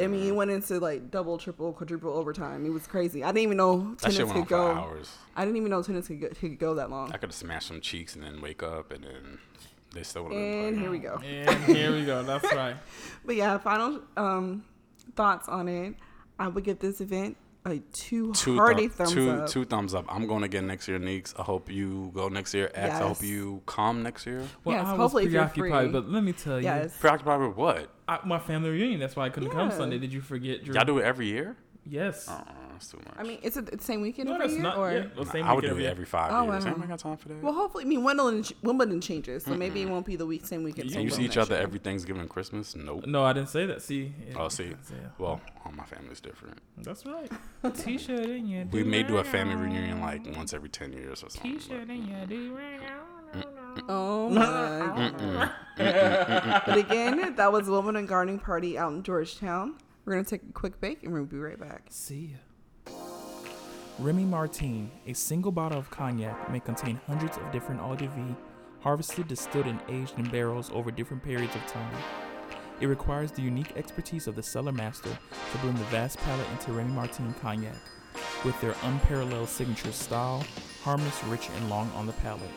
I mean, it went into like double, triple, quadruple overtime. It was crazy. I didn't even know tennis that shit went could on for go. Hours. I didn't even know tennis could go, could go that long. I could have smashed some cheeks and then wake up and then they still would have been playing. And here we go. And here we go. That's right. But yeah, final um, thoughts on it. I would give this event a two, two hearty th- thumbs two, up. Two thumbs up. I'm going again next year, Neeks. I hope you go next year. X, yes. I hope you come next year. Well, yes, I was preoccupied, but let me tell you. Yes. Preoccupied with what? I, my family reunion. That's why I couldn't yeah. come Sunday. Did you forget? Drew? Y'all do it every year? Yes. Uh-uh, that's too much. I mean, it's the same weekend no, every that's year? Not, or? Yeah, well, same I would do it every five oh, years. I haven't got time for that. Well, hopefully, I mean, Wimbledon, Wimbledon changes, so mm-mm. maybe it won't be the week, same weekend. So you see each other year. Every Thanksgiving and Christmas? Nope. No, I didn't say that. See? It, oh, see. Yeah. Well, all my family's different. That's right. T-shirt in your We may do a family reunion like once every ten years or something. T-shirt in your do Oh my God. But again, that was Wimbledon Gardening Party out in Georgetown. We're going to take a quick break and we'll be right back. See ya. Remy Martin, a single bottle of cognac, may contain hundreds of different eau de vie, harvested, distilled, and aged in barrels over different periods of time. It requires the unique expertise of the cellar master to blend the vast palette into Remy Martin cognac, with their unparalleled signature style, harmless, rich, and long on the palate.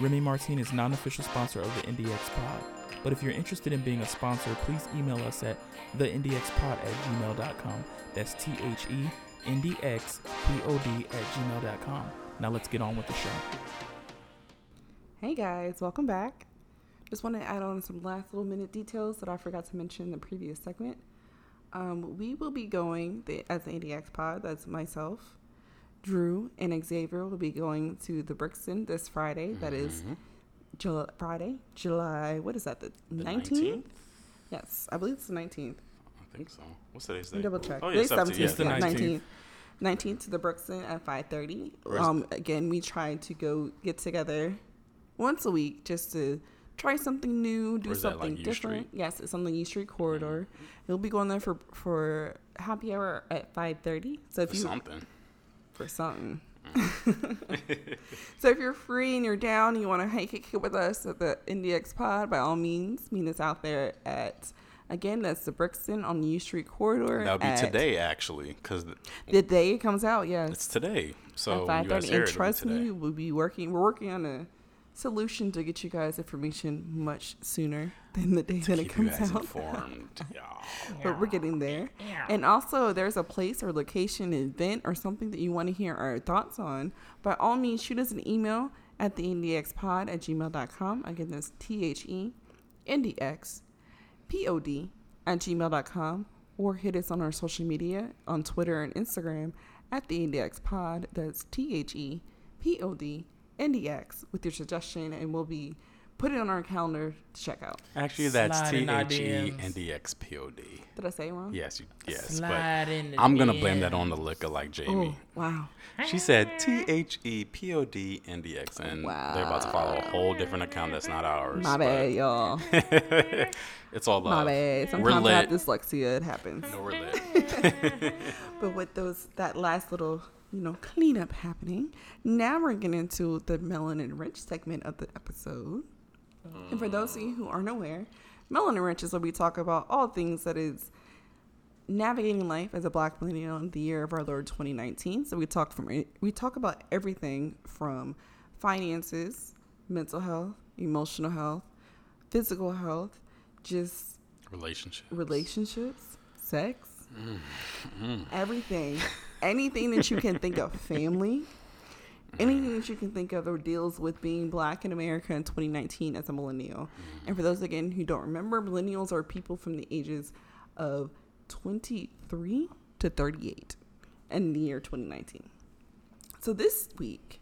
Remy Martin is non-official sponsor of the N D X Pod, but if you're interested in being a sponsor, please email us at the N D X Pod at gmail dot com. That's T H E N D X P O D at gmail dot com. Now let's get on with the show. Hey guys, welcome back. Just want to add on some last little minute details that I forgot to mention in the previous segment. Um, we will be going the, as the N D X pod, that's myself, Drew, and Xavier will be going to the Brixton this Friday. Mm-hmm. That is July, Friday, July, what is that, the, the nineteenth? nineteenth? Yes, I believe it's the nineteenth. I think so. What's today's date? Double check. Oh, yeah, seventeenth. Yes, the nineteenth. nineteenth to the Brixton at five thirty. Um, again, we try to go get together once a week just to try something new, do something like different. Yes, it's on the U Street corridor. Mm-hmm. We'll be going there for for happy hour at five thirty. So if for you something for something. Mm. So if you're free and you're down and you want to hang kick it with us at the N D X pod, by all means, meet us out there at. Again, that's the Brixton on the U Street corridor. That'll be today, actually, because the, the day it comes out, yes, it's today. So you guys hear it, trust me, we'll be working. We're working on a solution to get you guys information much sooner than the day that it comes out. Informed, y'all. But we're getting there. And also, there's a place or location, event, or something that you want to hear our thoughts on. By all means, shoot us an email at the ndxpod at gmail dot com. Again, that's T H E N D X. P O D at gmail dot com, or hit us on our social media on Twitter and Instagram at the N D X pod. That's T H E P O D N D X with your suggestion, and we'll be putting it on our calendar to check out. Actually, that's T H E N D X P O D. Did I say it wrong? Yes, you, yes. Slide but I'm going to blame that on the liquor like Jamie. Oh, wow. She said T H E P O D N D X, and wow. They're about to follow a whole different account that's not ours. My bad, y'all. It's all love. My bad. Sometimes I have dyslexia. It happens. No, we're lit. But with those, that last little, you know, cleanup happening, now we're getting into the Melon and Wrench segment of the episode. Mm. And for those of you who aren't aware, Melon and Wrench is where we talk about all things that is navigating life as a Black millennial in the year of our Lord twenty nineteen. So we talk from we talk about everything from finances, mental health, emotional health, physical health, just relationships, relationships, sex, mm. Mm. everything, anything that you can think of, family. Anything that you can think of or deals with being Black in America in twenty nineteen as a millennial. Mm-hmm. And for those, again, who don't remember, millennials are people from the ages of twenty-three to thirty-eight in the year twenty nineteen. So this week,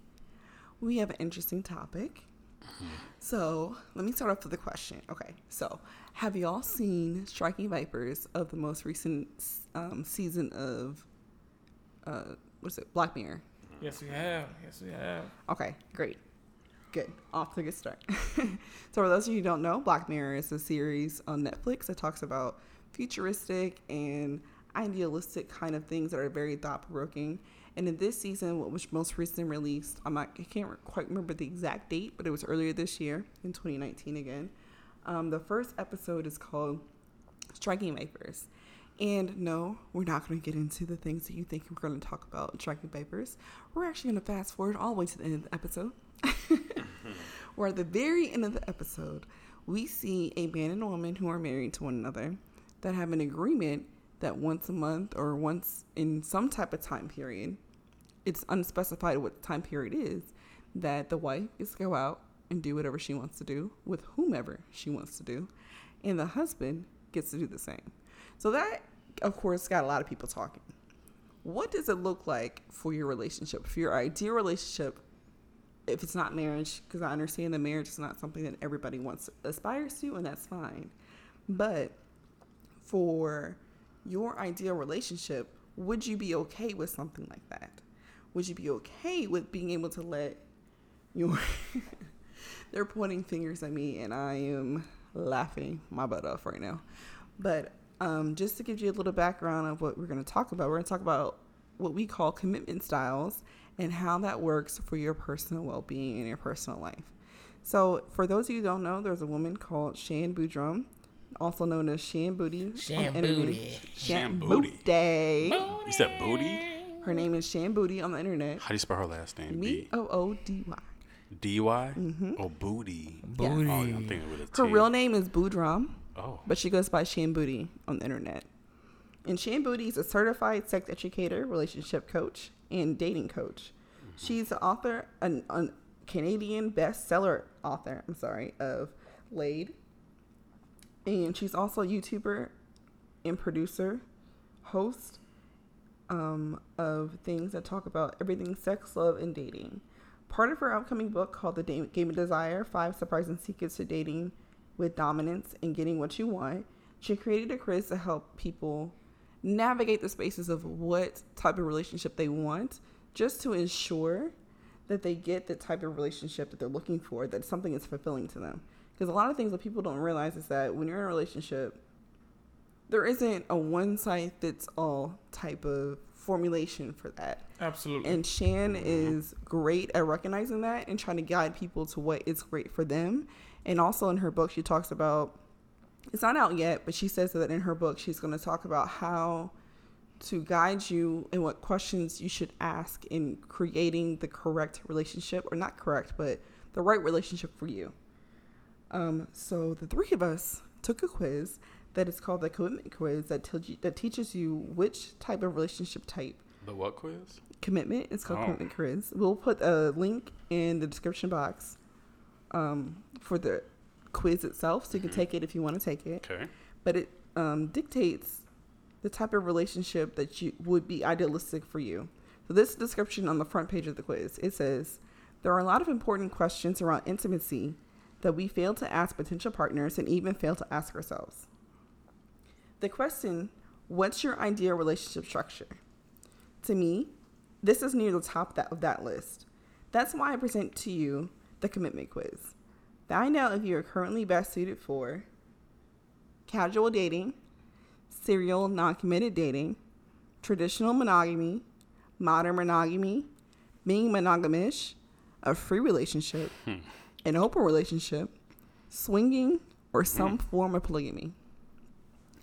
we have an interesting topic. Mm-hmm. So let me start off with a question. Okay, so have y'all seen Striking Vipers of the most recent um, season of, uh, what's it, Black Mirror? Yes, we have. Yes, we have. Okay, great. Good. Off to a good start. So for those of you who don't know, Black Mirror is a series on Netflix that talks about futuristic and idealistic kind of things that are very thought-provoking. And in this season, what was most recent released, I'm not, I can't quite remember the exact date, but it was earlier this year in twenty nineteen again. Um, the first episode is called Striking Vipers. And no, we're not going to get into the things that you think we're going to talk about in Striking Vipers. We're actually going to fast forward all the way to the end of the episode. Or at the very end of the episode, we see a man and a woman who are married to one another that have an agreement that once a month or once in some type of time period, it's unspecified what the time period is, that the wife is to go out and do whatever she wants to do with whomever she wants to do. And the husband gets to do the same. So that, of course, got a lot of people talking. What does it look like for your relationship, for your ideal relationship, if it's not marriage? Because I understand that marriage is not something that everybody wants aspires to, and that's fine. But for your ideal relationship, would you be okay with something like that? Would you be okay with being able to let your... They're pointing fingers at me, and I am laughing my butt off right now. But... Um, just to give you a little background of what we're going to talk about, we're going to talk about what we call commitment styles and how that works for your personal well-being and your personal life. So for those of you who don't know, there's a woman called Shan Boodram, also known as Shan Booty. Shan Booty. Shan Booty. You said Booty? Her name is Shan Booty on the internet. How do you spell her last name? B O O D Y. D Y? Mm-hmm. Oh, Booty. Booty. Yeah. Oh, I'm thinking with a T. Her real name is Boodram. Oh. But she goes by Shan Booty on the internet. And Shan Boodram is a certified sex educator, relationship coach, and dating coach. She's the author, an, an Canadian bestseller author, I'm sorry, of Laid. And she's also a YouTuber and producer, host um, of things that talk about everything sex, love, and dating. Part of her upcoming book called The Game of Desire, Five Surprising Secrets to Dating with Dominance and Getting What You Want, she created a quiz to help people navigate the spaces of what type of relationship they want, just to ensure that they get the type of relationship that they're looking for, that something is fulfilling to them. Because a lot of things that people don't realize is that when you're in a relationship, there isn't a one-size-fits-all type of formulation for that. Absolutely. And Shan is great at recognizing that and trying to guide people to what is great for them. And also in her book, she talks about, it's not out yet, but she says that in her book, she's going to talk about how to guide you and what questions you should ask in creating the correct relationship, or not correct, but the right relationship for you. Um, so the three of us took a quiz that is called the commitment quiz that, te- you, that teaches you which type of relationship type. The what quiz? Commitment. It's called oh. commitment quiz. We'll put a link in the description box um, for the quiz itself, so you can mm-hmm. take it if you want to take it. Okay. But it um, dictates the type of relationship that you would be idealistic for you. So this description on the front page of the quiz, it says, there are a lot of important questions around intimacy that we fail to ask potential partners and even fail to ask ourselves. The question, what's your ideal relationship structure? To me, this is near the top that, of that list. That's why I present to you the commitment quiz. Find out if you are currently best suited for casual dating, serial non-committed dating, traditional monogamy, modern monogamy, being monogamish, a free relationship, hmm. an open relationship, swinging, or some hmm. form of polygamy.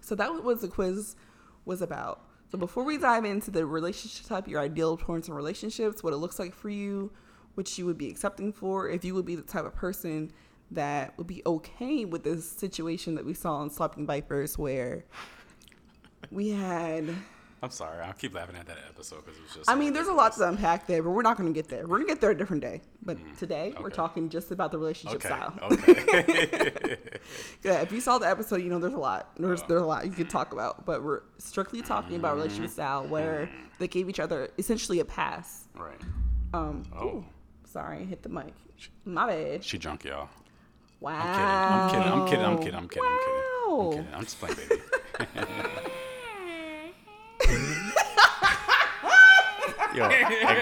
So that was what the quiz was about. So before we dive into the relationship type, your ideal towards relationships, what it looks like for you, which you would be accepting for, if you would be the type of person that would be okay with this situation that we saw in Striking Vipers where we had... I'm sorry. I'll keep laughing at that episode because it was just... I mean, there's a lot to unpack there, but we're not going to get there. We're going to get there a different day. But mm, today, okay. we're talking just about the relationship okay, style. Okay. Yeah, if you saw the episode, you know there's a lot. There's, oh. there's a lot you could talk about. But we're strictly talking mm-hmm. about relationship style where they gave each other essentially a pass. Right. Um, oh. Ooh, sorry. Hit the mic. She, My bad. She drunk, y'all. Wow. I'm kidding. I'm kidding. I'm kidding. I'm kidding. I'm kidding. Wow. I'm kidding. I'm just playing, baby. Yo,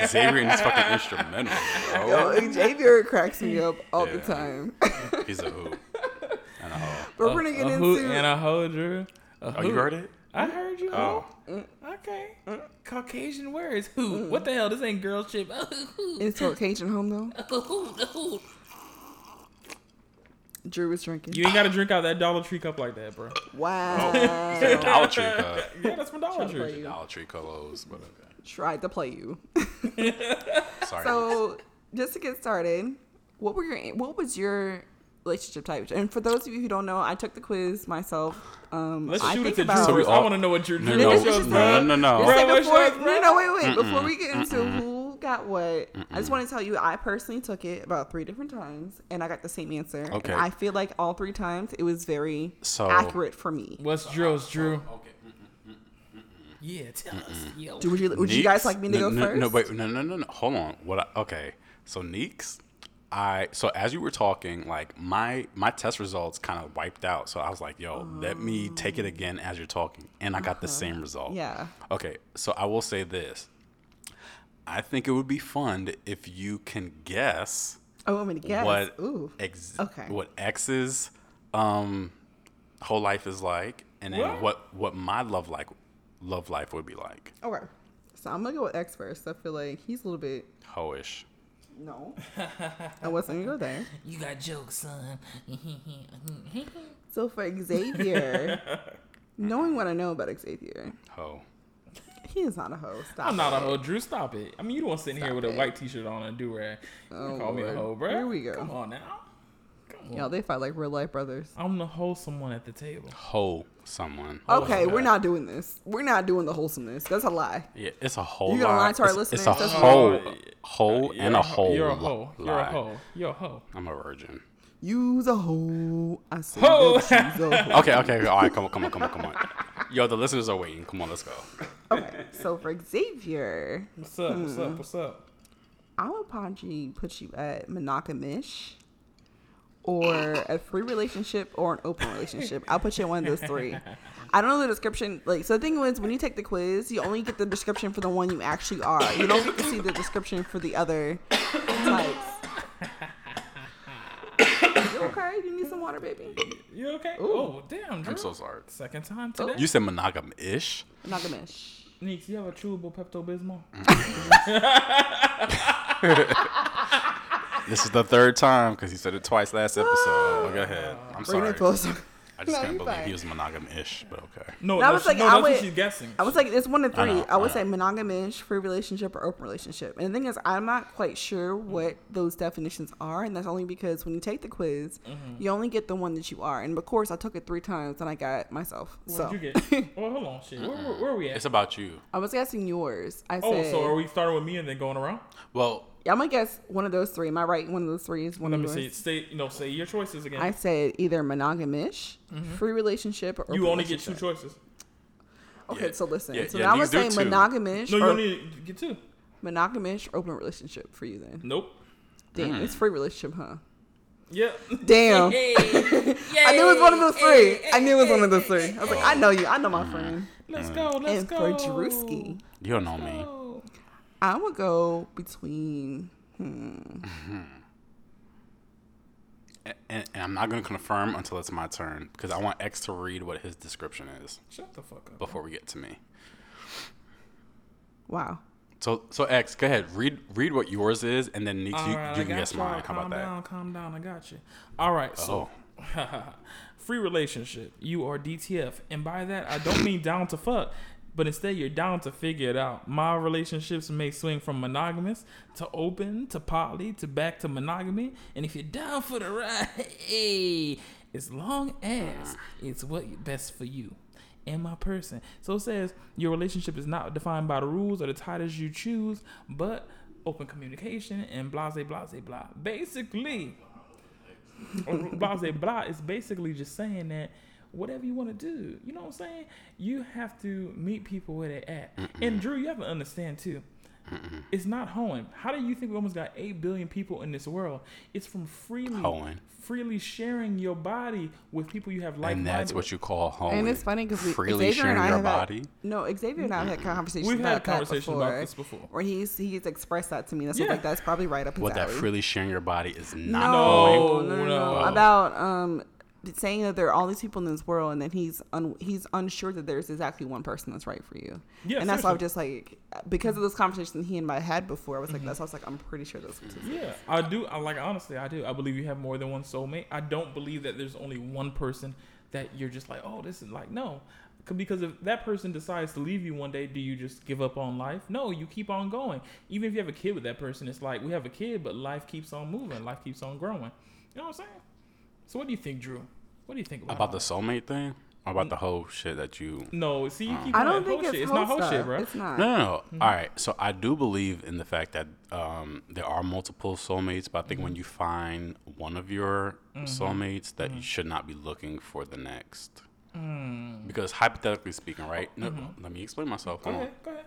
Xavier and his fucking instrumental, bro. Yo, Xavier cracks me up all yeah. the time. He's a hoot. And a hoe. But we're gonna get into hoot and a hoe, Drew. A oh, you heard it? I heard you. Oh. Ho. Okay. Mm. Caucasian words. Who? Mm. What the hell? This ain't girl shit. It's Caucasian home though. Drew was drinking. You ain't got to drink out that Dollar Tree cup like that, bro. Wow. Oh, is that a Dollar Tree cup? Yeah, that's my Dollar Tree. Dollar Tree colors, but okay. Tried to play you. Sorry. So, just to get started, what were your what was your relationship type? And for those of you who don't know, I took the quiz myself. Um, Let's I shoot it to about, so all, I want to know what your no, no, shows, no, no, no, no. Bro, before, shows, no, no, wait, wait. Mm-mm, before we get into mm-mm. who got what, mm-mm. I just want to tell you, I personally took it about three different times, and I got the same answer. Okay. And I feel like all three times, it was very so, accurate for me. What's Drew's, Drew? Oh, okay. Yeah, tell Mm-mm. us. Yo. Would you, would Neeks, you guys like me to no, go no, first? No, wait, no, no, no, no. Hold on. What? I, okay. So Neeks, I so as you were talking, like my my test results kind of wiped out. So I was like, yo, oh. let me take it again as you're talking, and I got uh-huh. the same result. Yeah. Okay. So I will say this. I think it would be fun if you can guess. Oh, I'm gonna guess. What? Ooh. Ex- okay. What X's um whole life is like, and then what what, what my love like. love life would be like. Okay. So I'm going to go with X first. I feel like he's a little bit... Ho-ish. No. I wasn't going to go there. You got jokes, son. So for Xavier, knowing what I know about Xavier... Ho. He is not a hoe. Stop I'm it. not a hoe, Drew. Stop it. I mean, you don't want to sit here with it. a white t-shirt on and do rag. Oh, call Lord. me a hoe, bro. Here we go. Come on now. Come on. Yo, they fight like real life brothers. I'm the wholesome one at the table. Ho. someone. Okay, we're not doing this. We're not doing the wholesomeness. That's a lie. Yeah, it's a whole lie. You're gonna lie to our it's, listeners. It's a That's whole, a lie. whole, and a whole. You're a whole. Lie. You're a whole. You're a whole. I'm a virgin. You's a hoe. I said ho. That she's a hoe. Okay, okay. All right, come on, come on, come on, come on. Yo, the listeners are waiting. Come on, let's go. Okay, so for Xavier. What's up, hmm. what's up, what's up? I would probably put you at monogamish or a free relationship or an open relationship. I'll put you in one of those three. I don't know the description. Like, so the thing was, when you take the quiz, you only get the description for the one you actually are. You don't get to see the description for the other types. Okay, you need some water, baby. You okay? Ooh. Oh, damn, Drew. I'm so sorry. Second time today. You said monogam-ish? Monogam-ish. Neeks, you have a chewable Pepto-Bismol? Mm-hmm. This is the third time because he said it twice last episode. Oh, go ahead. I'm Bring sorry. It closer. I just no, can't believe fine. He was monogam-ish, but okay. No, no, I was like, no I that's would, what she's guessing. I was like, it's one of three. I, know, I would I say monogamish, free relationship, or open relationship. And the thing is, I'm not quite sure what those definitions are, and that's only because when you take the quiz, mm-hmm. you only get the one that you are. And of course, I took it three times, and I got myself. What so. Did you get? Well, hold on, shit. Where, where, where are we at? It's about you. I was guessing yours. I oh, said, so are we starting with me and then going around? Well... I'm going to guess one of those three. Am I right? One of those three is one Let of those. Let me see. Say, you know, say your choices again. I said either monogamish, mm-hmm. free relationship, or you only relationship. Get two choices. Okay, yeah. so listen. Yeah, so yeah, now I'm going to say two. monogamish. No, you only get two. Monogamish or open relationship for you then. Nope. Damn, mm. it's free relationship, huh? Yeah. Damn. Hey, hey. I knew it was one of those three. Hey, I knew it was one of those three. I was like, I know you. I know my friend. Let's go. Let's and go. And for Drewski. You don't know me. I would go between. Hmm. Mm-hmm. And, and, and I'm not going to confirm until it's my turn because I want X to read what his description is. Shut the fuck up. Before we get to me. Wow. So so X, go ahead. Read read what yours is, and then Neeks, you, right, you can guess you. mine. How calm about that? Calm down, calm down. I got you. All right. Oh. So free relationship. You are D T F, and by that I don't mean down to fuck. But instead, you're down to figure it out. My relationships may swing from monogamous to open to poly to back to monogamy. And if you're down for the ride, hey, as long as it's what's best for you and my person. So it says your relationship is not defined by the rules or the titles you choose, but open communication and blah, blah, blah, blah. Basically, blah, blah, blah is basically just saying that whatever you want to do, you know what I'm saying? You have to meet people where they're at. Mm-mm. And Drew, you have to understand too. Mm-mm. It's not hoeing. How do you think we almost got eight billion people in this world? It's from freely, hoeing. freely sharing your body with people you have like. And that's what you call hoeing. And it's funny because freely Xavier sharing and I your body. Had, no, Xavier and I have had conversations. We've had a conversation before, about this before. Or he's he's expressed that to me. That's yeah. like that's probably right up his alley. Well, that freely sharing your body is not no, hoeing. No, no, no, no. About um. saying that there are all these people in this world and that he's un- he's unsure that there's exactly one person that's right for you. Yeah, and that's seriously. why I was just like, because of this conversation he and I had before, I was like, mm-hmm. that's why I was like, I'm pretty sure that's what this yeah, is. I do. I like, honestly, I do. I believe you have more than one soulmate. I don't believe that there's only one person that you're just like, oh, this is like, no. Because if that person decides to leave you one day, do you just give up on life? No, you keep on going. Even if you have a kid with that person, it's like, we have a kid, but life keeps on moving. Life keeps on growing. You know what I'm saying? So what do you think, Drew? What do you think about, about the soulmate thing? Or about the whole shit that you... No, see, you keep um, I don't think it's shit. It's not whole shit, bro. It's not. No, no, no. Mm-hmm. All right. So I do believe in the fact that um, there are multiple soulmates, but I think mm-hmm. when you find one of your mm-hmm. soulmates, that mm-hmm. you should not be looking for the next. Mm. Because hypothetically speaking, right? No, mm-hmm. Let me explain myself. Go Hold ahead, on. Go ahead.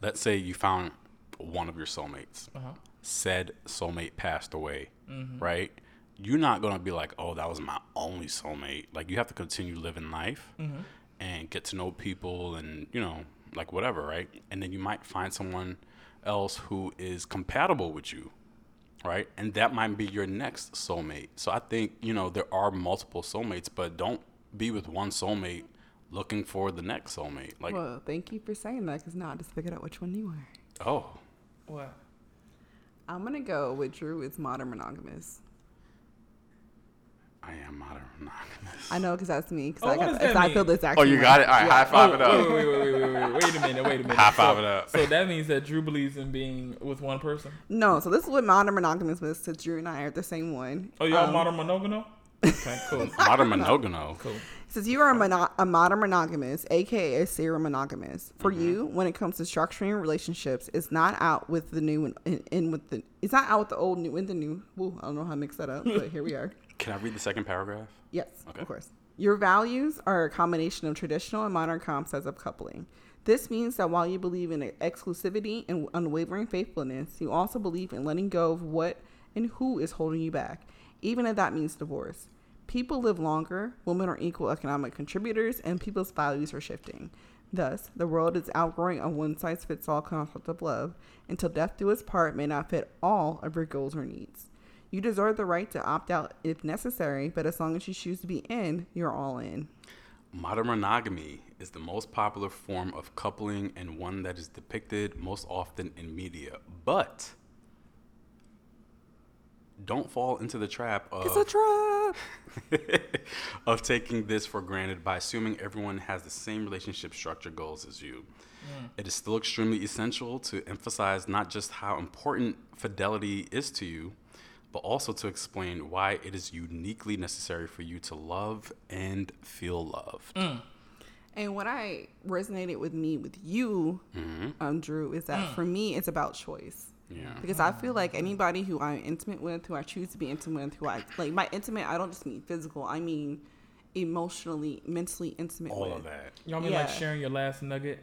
Let's say you found one of your soulmates. Uh-huh. Said soulmate passed away, mm-hmm. right? You're not going to be like, oh, that was my only soulmate. Like, you have to continue living life mm-hmm. and get to know people and, you know, like whatever, right? And then you might find someone else who is compatible with you, right? And that might be your next soulmate. So I think, you know, there are multiple soulmates, but don't be with one soulmate looking for the next soulmate. Like, well, thank you for saying that because now I just figured out which one you are. Oh. What? I'm going to go with Drew is modern monogamous. I am modern monogamous. I know, because that's me. Because oh, I, I feel this actually. Oh, you got it? All right, yeah. High five oh, it up. Wait, wait, wait, wait, wait, wait. Wait a minute, wait a minute. High five so, it up. So that means that Drew believes in being with one person? No, so this is what modern monogamous was, since Drew and I are the same one. Oh, y'all um, modern monogamous? Okay, cool. Modern monogamo. Cool. It says you are a, mono- a modern monogamist, a k a serial monogamist. For mm-hmm. you, when it comes to structuring relationships, it's not out with the new and in with the. It's not out with the old, new and the new. Ooh, I don't know how to mix that up, but here we are. Can I read the second paragraph? Yes, okay. Of course. Your values are a combination of traditional and modern concepts of coupling. This means that while you believe in exclusivity and unwavering faithfulness, you also believe in letting go of what and who is holding you back, even if that means divorce. People live longer, women are equal economic contributors, and people's values are shifting. Thus, the world is outgrowing a one-size-fits-all concept of love until death do its part may not fit all of your goals or needs. You deserve the right to opt out if necessary, but as long as you choose to be in, you're all in. Modern monogamy is the most popular form of coupling and one that is depicted most often in media. But don't fall into the trap of it's a trap of taking this for granted by assuming everyone has the same relationship structure goals as you. Mm. It is still extremely essential to emphasize not just how important fidelity is to you, but also to explain why it is uniquely necessary for you to love and feel loved. Mm. And what I resonated with me with you, mm-hmm. um, Drew, is that mm. for me, it's about choice. Yeah. Because I feel like anybody who I'm intimate with, who I choose to be intimate with, who I like, my intimate, I don't just mean physical. I mean emotionally, mentally intimate. All with. of that. Y'all mean yeah. like sharing your last nugget?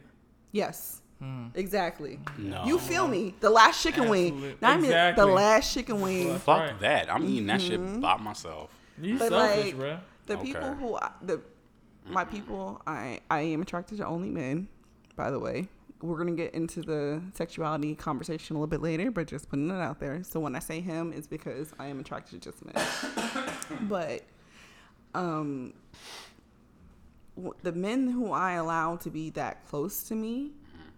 Yes. Hmm. Exactly. No. You feel me? The last chicken Absolutely. wing. Not exactly. I mean the last chicken wing. Fuck right. that. I'm eating that mm-hmm. shit by myself. You but selfish, like, bro. The okay. people who I, the mm-hmm. my people, I I am attracted to only men. By the way, we're gonna get into the sexuality conversation a little bit later, but just putting it out there. So when I say him, it's because I am attracted to just men. But um, the men who I allow to be that close to me.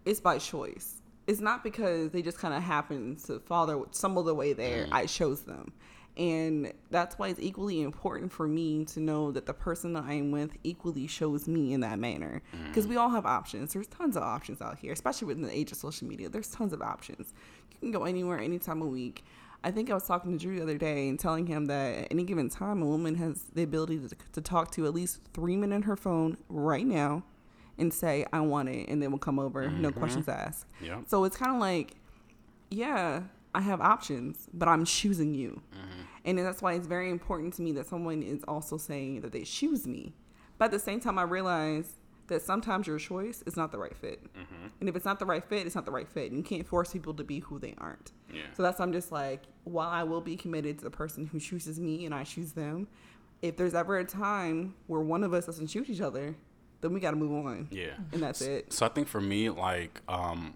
It's by choice. It's not because they just kind of happen to follow, stumble the way there. Mm. I chose them. And that's why it's equally important for me to know that the person that I'm with equally chose me in that manner. Because mm. we all have options. There's tons of options out here, especially within the age of social media. There's tons of options. You can go anywhere, any time of week. I think I was talking to Drew the other day and telling him that at any given time, a woman has the ability to, to talk to at least three men on her phone right now. And say, I want it, and then we'll come over. Mm-hmm. No questions asked. Yep. So it's kind of like, yeah, I have options, but I'm choosing you. Mm-hmm. And that's why it's very important to me that someone is also saying that they choose me. But at the same time, I realize that sometimes your choice is not the right fit. Mm-hmm. And if it's not the right fit, it's not the right fit. And you can't force people to be who they aren't. Yeah. So that's why I'm just like, while I will be committed to the person who chooses me and I choose them, if there's ever a time where one of us doesn't choose each other, then we got to move on. Yeah. And that's it. So I think for me, like, um,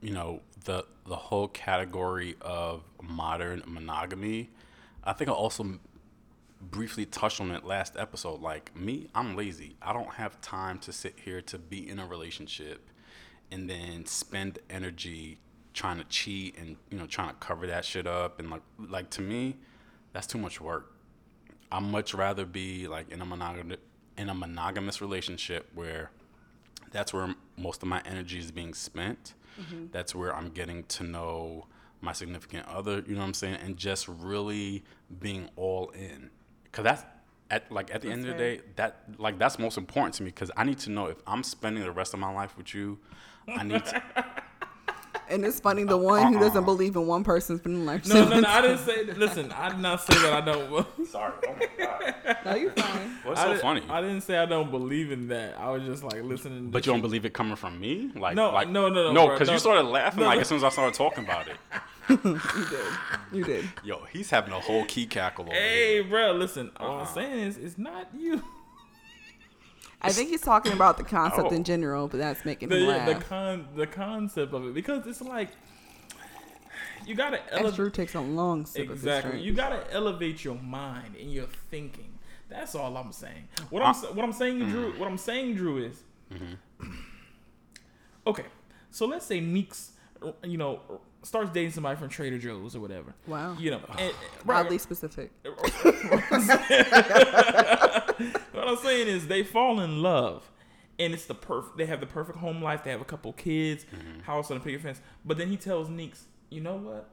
you know, the the whole category of modern monogamy, I think I also briefly touched on it last episode. Like, me, I'm lazy. I don't have time to sit here to be in a relationship and then spend energy trying to cheat and, you know, trying to cover that shit up. And, like, like to me, that's too much work. I'd much rather be, like, in a monogamous in a monogamous relationship where that's where most of my energy is being spent. Mm-hmm. That's where I'm getting to know my significant other, you know what I'm saying? And just really being all in. Cause that's at like at the that's end right. of the day, that like, that's most important to me. Cause I need to know if I'm spending the rest of my life with you, I need to. And it's funny, the one uh, uh-uh. who doesn't believe in one person's been in life. No, so no, no, I didn't say that. Listen, I did not say that I don't. Sorry. Oh, my God. No, you're fine. What's I so did, funny? I didn't say I don't believe in that. I was just, like, listening. But you don't believe it coming from me? Like, no, like, no, no, no. No, because no. you started laughing, no, like, no. as soon as I started talking about it. You did. You did. Yo, he's having a whole key cackle over Hey, here. bro, listen. Uh-uh. All I'm saying is it's not you. I think he's talking about the concept oh. in general, but that's making the, him laugh. The con, the concept of it, because it's like you gotta elevate. Drew takes a long sip exactly. of his drink. You gotta elevate your mind and your thinking. That's all I'm saying. What I'm what I'm saying, mm-hmm. Drew. What I'm saying, Drew, is mm-hmm. okay. So let's say Meeks, you know, starts dating somebody from Trader Joe's or whatever. Wow. You know, and, right, oddly specific. What I'm saying is they fall in love, and it's the perfect. They have the perfect home life. They have a couple kids, mm-hmm. house on a picket fence. But then he tells Neeks, "You know what?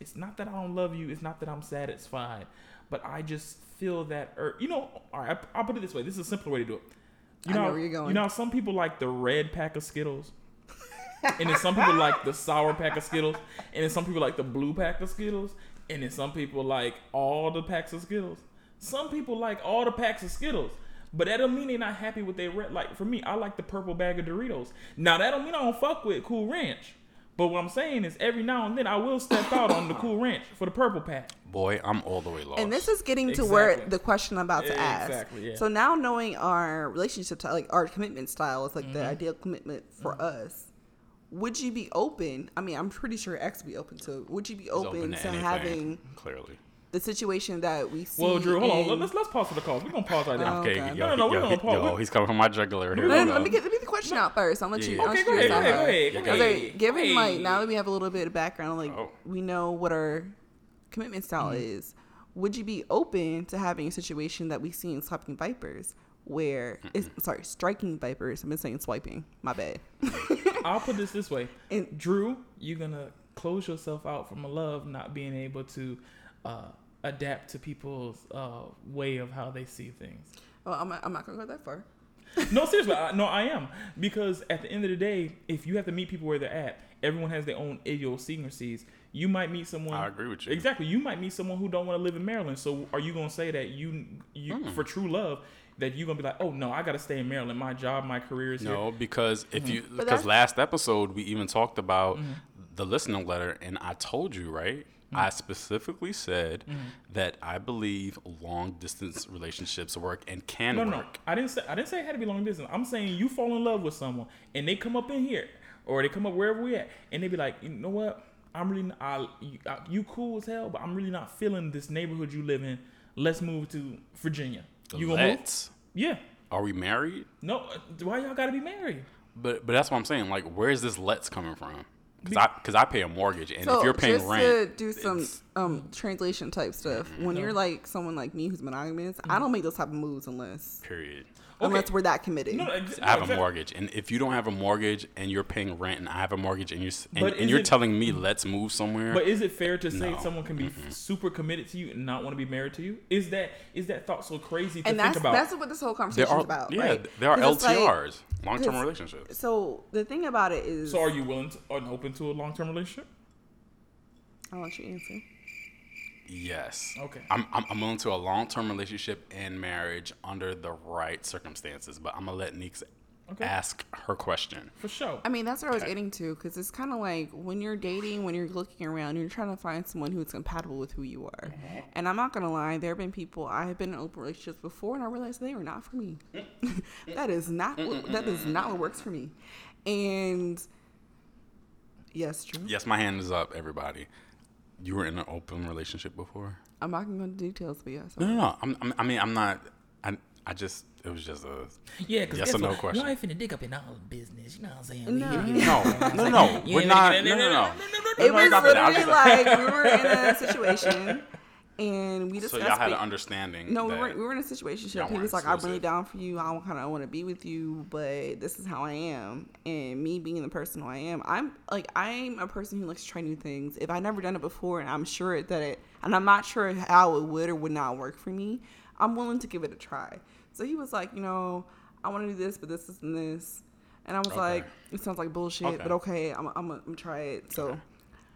it's not that I don't love you. It's not that I'm satisfied, but I just feel that, ur- you know, all right, I'll put it this way. This is a simpler way to do it. You know, I know where you're going. You know, some people like the red pack of Skittles. And then some people like the sour pack of Skittles. And then some people like the blue pack of Skittles. And then some people like all the packs of Skittles. Some people like all the packs of Skittles. But that don't mean they're not happy with their red. Like, for me, I like the purple bag of Doritos. Now, that don't mean I don't fuck with Cool Ranch. But what I'm saying is every now and then I will step out on the Cool Ranch for the purple pack. Boy, I'm all the way lost. And this is getting to exactly. where the question I'm about to ask. Exactly, yeah. So now knowing our relationship, to, like our commitment style is like mm-hmm. the ideal commitment for mm-hmm. us. Would you be open? I mean, I'm pretty sure X would be open to it. Would you be open, open to, to anything, having clearly the situation that we see? Well, Drew, hold in... on. Let's let's pause for the calls. We're gonna pause right now. Oh, okay. okay. Yo, no, no, no. Yo, we're gonna pause. Yo, we're... he's coming from my juggler. Here. No, no, no, let me get let me get the question no. out first. I'll let yeah. you. Okay, go ahead, go ahead, go ahead, go ahead. Okay, given hey. like now that we have a little bit of background, like oh. we know what our commitment style mm-hmm. is. Would you be open to having a situation that we see in Striking Vipers, where mm-hmm. it's sorry, Striking Vipers? I've been saying swiping. My bad. I'll put this this way. And Drew, you're going to close yourself out from a love not being able to uh, adapt to people's uh, way of how they see things. Well, I'm not, I'm not going to go that far. No, seriously. I, no, I am. Because at the end of the day, if you have to meet people where they're at, everyone has their own idiosyncrasies. You might meet someone. I agree with you. Exactly. You might meet someone who don't want to live in Maryland. So are you going to say that you, you mm. for true love, that you're going to be like, oh, no, I got to stay in Maryland. My job, my career is no, here. No, because if mm-hmm. you, because last episode, we even talked about mm-hmm. the listener letter, and I told you, right? Mm-hmm. I specifically said mm-hmm. that I believe long-distance relationships work and can no, work. No, no, I didn't say I didn't say it had to be long-distance. I'm saying you fall in love with someone, and they come up in here, or they come up wherever we at, and they be like, you know what? I'm really not, I, you, I, you cool as hell, but I'm really not feeling this neighborhood you live in. Let's move to Virginia. You gonna move? Yeah. Are we married? No. Why y'all gotta be married? But but that's what I'm saying. Like, where is this let's coming from? Because I because I pay a mortgage, and so if you're paying just rent, to do some um, translation type stuff. Mm-hmm. When no. you're like someone like me who's monogamous, mm-hmm. I don't make those type of moves unless period. Okay. Unless we're that committed. No, ex- I have exactly. a mortgage, and if you don't have a mortgage and you're paying rent, and I have a mortgage, and you're and, and you're it, telling me let's move somewhere. But is it fair to say no. someone can be mm-hmm. super committed to you and not want to be married to you? Is that is that thought so crazy to and think about? That's what this whole conversation are, is about. Yeah, right? There are L T Rs, like, long term relationships. So the thing about it is, so are you willing to, and open to a long term relationship? I want your answer. Yes. Okay. I'm I'm, I'm willing to a long-term relationship and marriage under the right circumstances, but I'm gonna let Neeks okay. ask her question. For sure. I mean, that's what okay. I was getting to, because it's kind of like when you're dating, when you're looking around, you're trying to find someone who's compatible with who you are. Mm-hmm. And I'm not gonna lie, there have been people I have been in open relationships before, and I realized they were not for me. that is not what, that is not what works for me. And yes, true. Yes, my hand is up, everybody. You were in an open relationship before? I'm not going to go into details, but yes. No, no, no. I'm, I'm, I mean, I'm not. I, I just. It was just a yeah, yes or no what, question. You ain't finna dig up in all the business. You know what I'm saying? No, no, no, no. We're not. No, no, no. It was literally like we were in a situation, and we discussed. So y'all had an understanding. No, we were we were in a situation. He was like, "I'm really down for you. I kind of want to be with you, but this is how I am." And me being the person who I am, I'm like I'm a person who likes to try new things. If I never done it before, and I'm sure that it, and I'm not sure how it would or would not work for me, I'm willing to give it a try. So he was like, you know, I want to do this, but this isn't this. And I was okay. like, it sounds like bullshit, okay. but okay, I'm I'm I'm gonna try it. So, okay.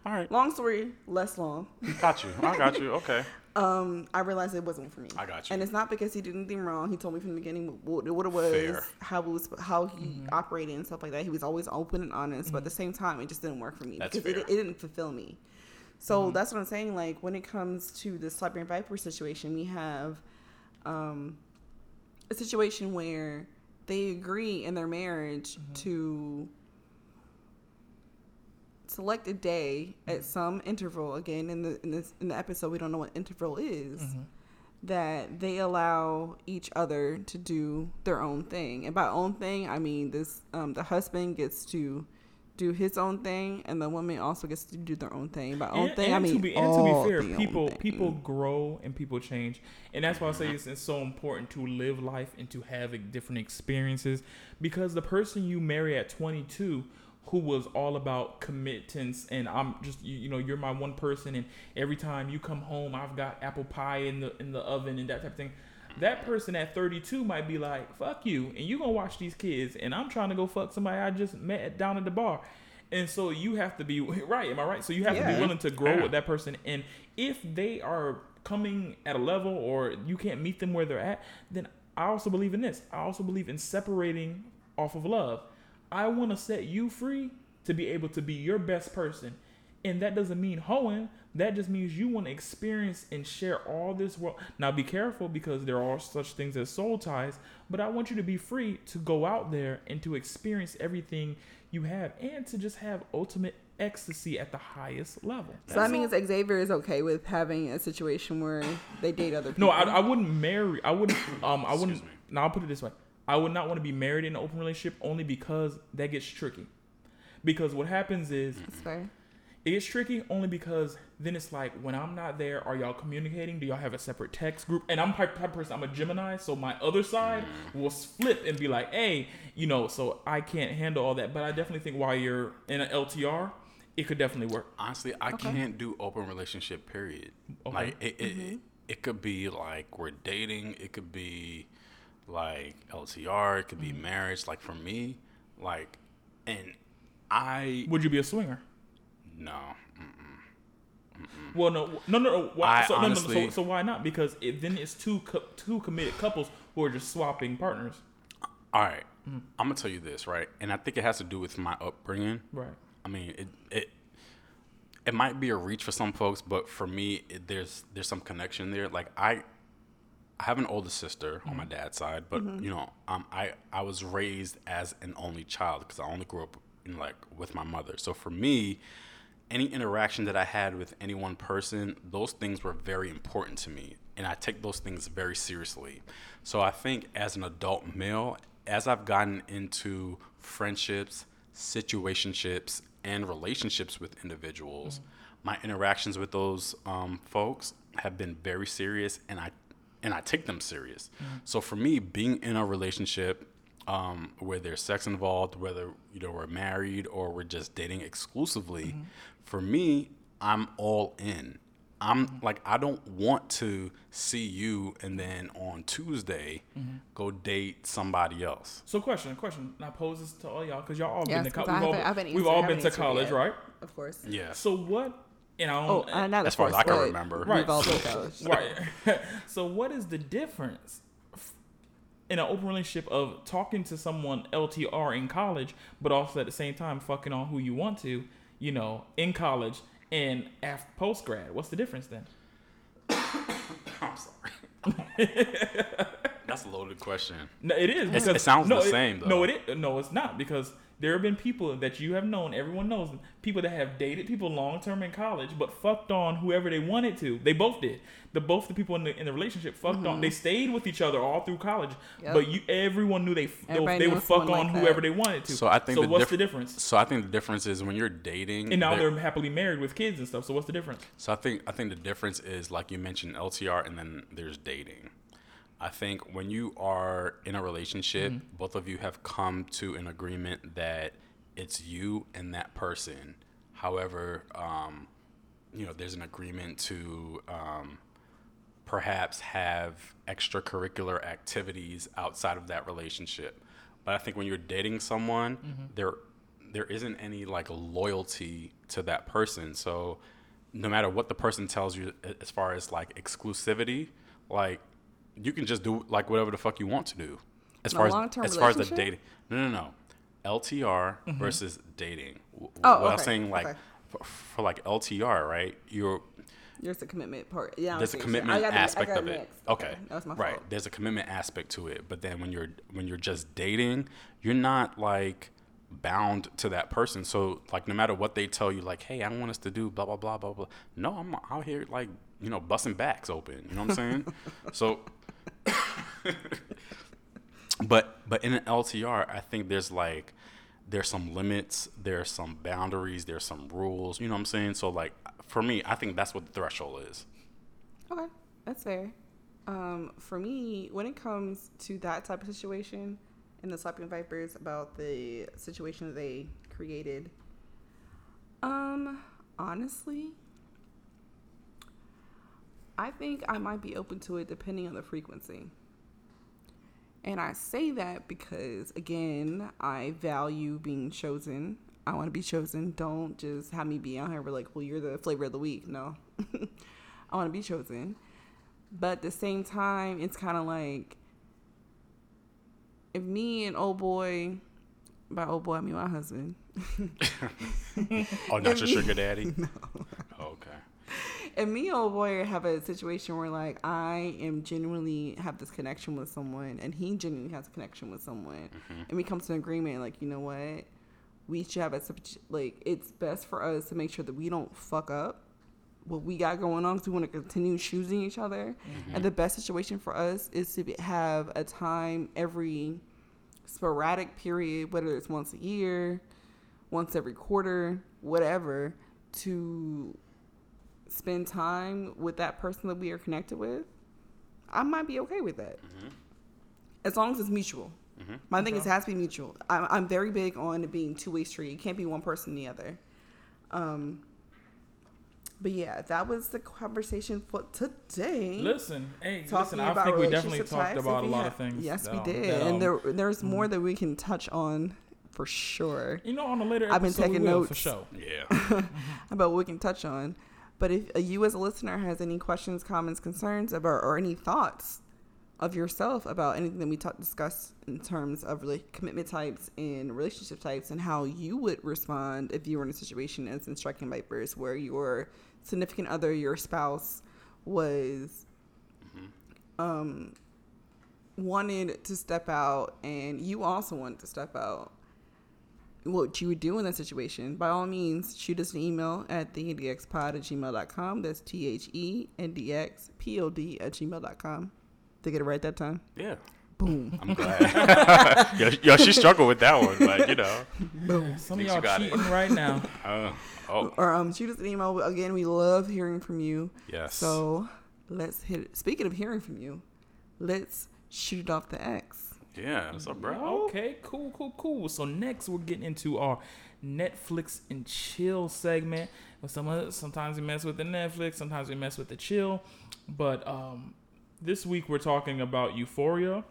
all right. Long story, less long. Got you. I got you. Okay. um, I realized it wasn't for me. I got you. And it's not because he did anything wrong. He told me from the beginning what, what it was, Fair. how it was, how he mm-hmm. operated and stuff like that. He was always open and honest, mm-hmm. but at the same time, it just didn't work for me That's because fair. It, it didn't fulfill me. So mm-hmm. that's what I'm saying. Like when it comes to the Slipping Viper situation, we have. Um, a situation where they agree in their marriage mm-hmm. to select a day mm-hmm. at some interval. Again, in the in, this, in the episode, we don't know what interval is. Mm-hmm. That they allow each other to do their own thing, and by own thing, I mean this: um, the husband gets to do his own thing, and the woman also gets to do their own thing. By own and, thing, and I mean to be, and all to be fair, people people grow and people change, and that's why I say it's, it's so important to live life and to have different experiences, because the person you marry at twenty-two who was all about committance, and I'm just, you, you know, you're my one person, and every time you come home, I've got apple pie in the in the oven and that type of thing. That person at thirty-two might be like, fuck you, and you gonna watch these kids, and I'm trying to go fuck somebody I just met down at the bar. And so you have to be, right, am I right? So you have yeah. to be willing to grow yeah. with that person. And if they are coming at a level or you can't meet them where they're at, then I also believe in this. I also believe in separating off of love. I want to set you free to be able to be your best person. And that doesn't mean hoeing. That just means you want to experience and share all this world. Now, be careful, because there are such things as soul ties, but I want you to be free to go out there and to experience everything you have and to just have ultimate ecstasy at the highest level. That's so that means all. Xavier is okay with having a situation where they date other people. No, I, I wouldn't marry. I wouldn't. Um, I wouldn't. Now, I'll put it this way. I would not want to be married in an open relationship, only because that gets tricky. Because what happens is... That's fair. It gets tricky only because then it's like, when I'm not there, are y'all communicating? Do y'all have a separate text group? And I'm type of person, I'm a Gemini, so my other side will flip and be like, hey, you know, so I can't handle all that. But I definitely think while you're in an L T R, it could definitely work. Honestly, I okay. can't do open relationship, period. Okay. Like, it, it, mm-hmm. it, it could be like we're dating. It could be like L T R. It could be mm-hmm. marriage. Like, for me, like, and I... Would you be a swinger? No. Mm-mm. Mm-mm. Well, no, no, no. Why, so, honestly, no, no so, so why not? Because it, then it's two co- two committed couples who are just swapping partners. All right, mm-hmm. I'm gonna tell you this, right? And I think it has to do with my upbringing. Right. I mean, it it it might be a reach for some folks, but for me, it, there's there's some connection there. Like I, I have an older sister mm-hmm. on my dad's side, but mm-hmm. you know, um, I I was raised as an only child because I only grew up in, like, with my mother. So for me, any interaction that I had with any one person, those things were very important to me. And I take those things very seriously. So I think as an adult male, as I've gotten into friendships, situationships, and relationships with individuals, mm-hmm. my interactions with those um, folks have been very serious, and I and I take them serious. Mm-hmm. So for me, being in a relationship, um, where there's sex involved, whether, you know, we're married or we're just dating exclusively, mm-hmm. for me, I'm all in. I'm mm-hmm. like, I don't want to see you and then on Tuesday mm-hmm. go date somebody else. So question, question. And I pose this to all y'all, because y'all all yes, been to college. We've all been to college, yet. Right? Of course. Yeah. So what, and I don't, oh, uh, not as far as I can remember. Right. We've all been to college. Right. So what is the difference in an open relationship of talking to someone L T R in college, but also at the same time fucking on who you want to, you know, in college and after post grad? What's the difference then? I'm sorry. That's a loaded question. No, it is. Because, it sounds no, the it, same though. No, it is. No, it's not, because there have been people that you have known, everyone knows them, people that have dated people long term in college, but fucked on whoever they wanted to. They both did. The both the people in the in the relationship fucked mm-hmm. on. They stayed with each other all through college, yep. but you everyone knew they Everybody they would fuck on like whoever they wanted to. So I think. So the what's dif- the difference? So I think the difference is when you're dating, and now they're, they're happily married with kids and stuff. So what's the difference? So I think I think the difference is, like you mentioned, L T R, and then there's dating. I think when you are in a relationship, mm-hmm. both of you have come to an agreement that it's you and that person. However, um, you know, there's an agreement to um, perhaps have extracurricular activities outside of that relationship. But I think when you're dating someone, mm-hmm. there there isn't any like loyalty to that person. So no matter what the person tells you as far as like exclusivity, like, you can just do like whatever the fuck you want to do, as no, far as as far as the dating. No, no, no. L T R mm-hmm. versus dating. Oh, what okay. I'm saying, like okay. for, for like L T R, right? You're there's a commitment part. Yeah, there's a commitment sure. aspect be, of it. Okay, okay. That was my right. fault. There's a commitment aspect to it, but then when you're when you're just dating, you're not like bound to that person. So like, no matter what they tell you, like, hey, I want us to do blah blah blah blah blah. No, I'm out here like, you know, busting backs open. You know what I'm saying? So. but but in an L T R, I think there's like there's some limits, there's some boundaries, there's some rules, you know what I'm saying? So like for me, I think that's what the threshold is. Okay, that's fair. Um, for me, when it comes to that type of situation in the Slapping Vipers about the situation that they created? Um, honestly, I think I might be open to it depending on the frequency. And I say that because, again, I value being chosen. I want to be chosen. Don't just have me be on here. We're like, well, you're the flavor of the week. No, I want to be chosen. But at the same time, it's kind of like, if me and old boy, by old boy, I mean my husband. Oh, not your sugar daddy? No. Okay. And me and old boy have a situation where, like, I am genuinely have this connection with someone, and he genuinely has a connection with someone. Mm-hmm. And we come to an agreement, like, you know what? We should have a, like, it's best for us to make sure that we don't fuck up what we got going on, because we want to continue choosing each other. Mm-hmm. And the best situation for us is to be, have a time every sporadic period, whether it's once a year, once every quarter, whatever, to spend time with that person that we are connected with. I might be okay with that. Mm-hmm. As long as it's mutual. Mm-hmm. My thing okay. is it has to be mutual. I'm, I'm very big on it being two-way street. It can't be one person and the other. Um, But yeah, that was the conversation for today. Listen, hey, talking listen, I think we definitely talked about a lot have, of things. Yes, though, we did. Though. And there, there's more that we can touch on for sure. You know, on a later episode, I've been taking notes. For sure. Yeah. About what we can touch on. But if you as a listener has any questions, comments, concerns, about, or any thoughts of yourself about anything that we talk, discuss in terms of really commitment types and relationship types, and how you would respond if you were in a situation as in Striking Vipers where your significant other, your spouse, was mm-hmm. um, wanted to step out and you also wanted to step out, what you would do in that situation. By all means, shoot us an email at the n d x pod at gmail dot com. That's T H E N D X P O D at gmail dot com. Did I get it right that time? Yeah. Boom. I'm glad. Yo, yo, she struggled with that one, but, you know. Boom. Some of y'all cheating it. Right now. Uh, oh. Or um, shoot us an email. Again, we love hearing from you. Yes. So let's hit it. Speaking of hearing from you, let's shoot it off the X. Yeah, that's up, bro. Okay, cool, cool, cool. So next we're getting into our Netflix and chill segment. Sometimes we mess with the Netflix, sometimes we mess with the chill. But um, this week we're talking about Euphoria,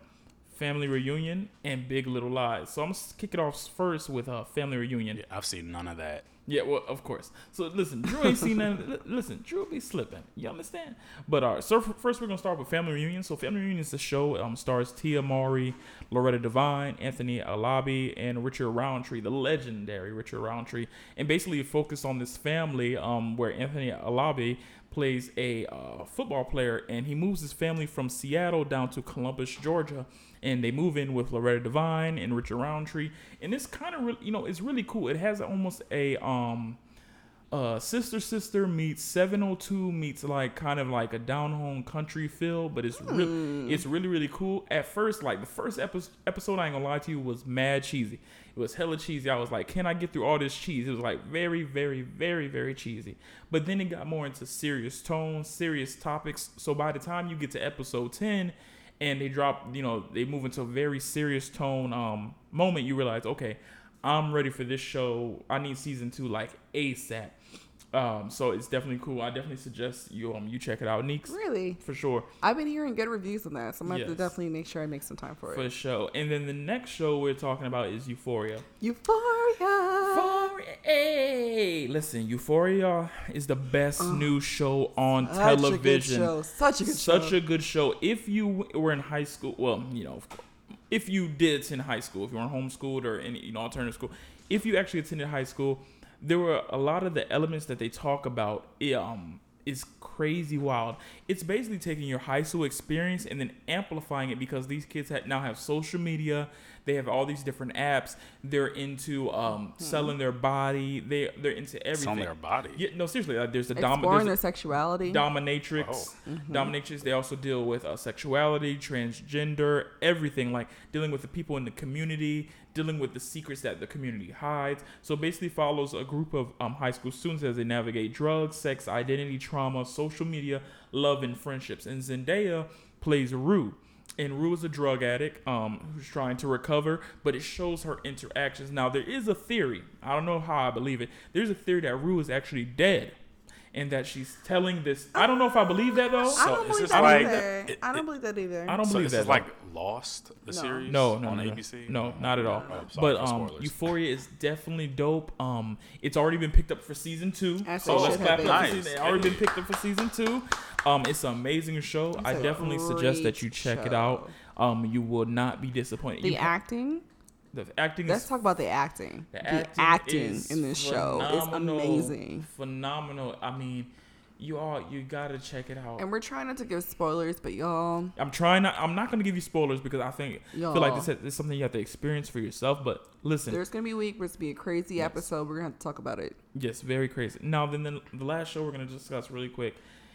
Family Reunion, and Big Little Lies. So I'm going to kick it off first with uh, Family Reunion. Yeah, I've seen none of that. Yeah, well, of course. So listen, Drew ain't seen that. Listen, Drew be slipping. You understand? But all right, so first we're gonna start with Family Reunion. So Family Reunion is the show. Um, stars Tia Mowry, Loretta Devine, Anthony Alabi, and Richard Roundtree, the legendary Richard Roundtree, and basically focused on this family. Um, where Anthony Alabi plays a uh, football player, and he moves his family from Seattle down to Columbus, Georgia, and they move in with Loretta Devine and Richard Roundtree, and it's kind of, re- you know, it's really cool. It has almost a um, uh, sister sister meets seven oh two meets like kind of like a down home country feel, but it's mm. really, it's really really cool. At first, like the first epi- episode, I ain't gonna lie to you, was mad cheesy. It was hella cheesy. I was like, can I get through all this cheese? It was like very, very, very, very cheesy. But then it got more into serious tones, serious topics. So by the time you get to episode ten and they drop, you know, they move into a very serious tone um, moment, you realize, okay, I'm ready for this show. I need season two like ASAP. Um, so it's definitely cool. I definitely suggest you um you check it out, Neeks. Really? For sure. I've been hearing good reviews on that, so I'm going to yes. have to definitely make sure I make some time for it. For sure. And then the next show we're talking about is Euphoria. Euphoria! Euphoria! Hey! Listen, Euphoria is the best uh, new show on such television. A such a good such show. Such a good show. If you were in high school, well, you know, of course, if you did attend high school, if you weren't homeschooled or any, you know, alternative school, if you actually attended high school, there were a lot of the elements that they talk about. It, um, is crazy wild. It's basically taking your high school experience and then amplifying it, because these kids ha- now have social media. They have all these different apps. They're into um, mm-hmm. selling their body. They they're into everything. Selling their body. Yeah, no, seriously. Like, there's a dominant. Exploring their sexuality. Dominatrix. Oh. Mm-hmm. Dominatrix. They also deal with uh, sexuality, transgender, everything. Like dealing with the people in the community, dealing with the secrets that the community hides. So basically, follows a group of um, high school students as they navigate drugs, sex, identity, trauma, social media, love, and friendships. And Zendaya plays Rue. and Rue is a drug addict um, who's trying to recover, but it shows her interactions. Now, there is a theory. I don't know how I believe it. There's a theory that Rue is actually dead and that she's telling this. I don't know if I believe that, though. So I don't believe that like, either. It, it, I don't believe that either. I don't so believe that. Is like Lost, the no. series? No, no, on no, A B C? No, not at all. Oh, sorry, but um, Euphoria is definitely dope. Um, It's already been picked up for season two. As so let's clap it up. Nice. It's already been picked up for season two. Um, It's an amazing show. It's I definitely suggest that you check show. it out. Um, You will not be disappointed. The you acting? The acting Let's is, talk about the acting. The, the acting, acting in this show is amazing. Phenomenal. I mean, you all, you gotta check it out. And we're trying not to give spoilers, but y'all. I'm trying not. I'm not gonna give you spoilers because I think y'all, feel like this is something you have to experience for yourself. But listen, there's gonna be a week where it's gonna be a crazy yes. episode. We're gonna have to talk about it. Yes, very crazy. Now, then, the, the last show we're gonna discuss really quick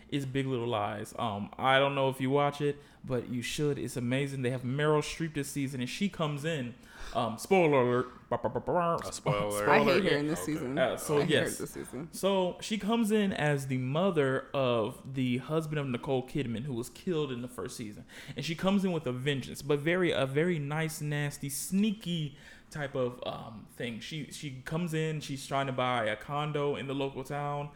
is Big Little Lies. Um, I don't know if you watch it, but you should. It's amazing. They have Meryl Streep this season, and she comes in. Um, spoiler alert. A spoiler. spoiler. I hate her in this okay. season. Uh, so I yes. hate her this season. So she comes in as the mother of the husband of Nicole Kidman, who was killed in the first season, and she comes in with a vengeance, but very a very nice, nasty, sneaky type of um thing. She she comes in. She's trying to buy a condo in the local town,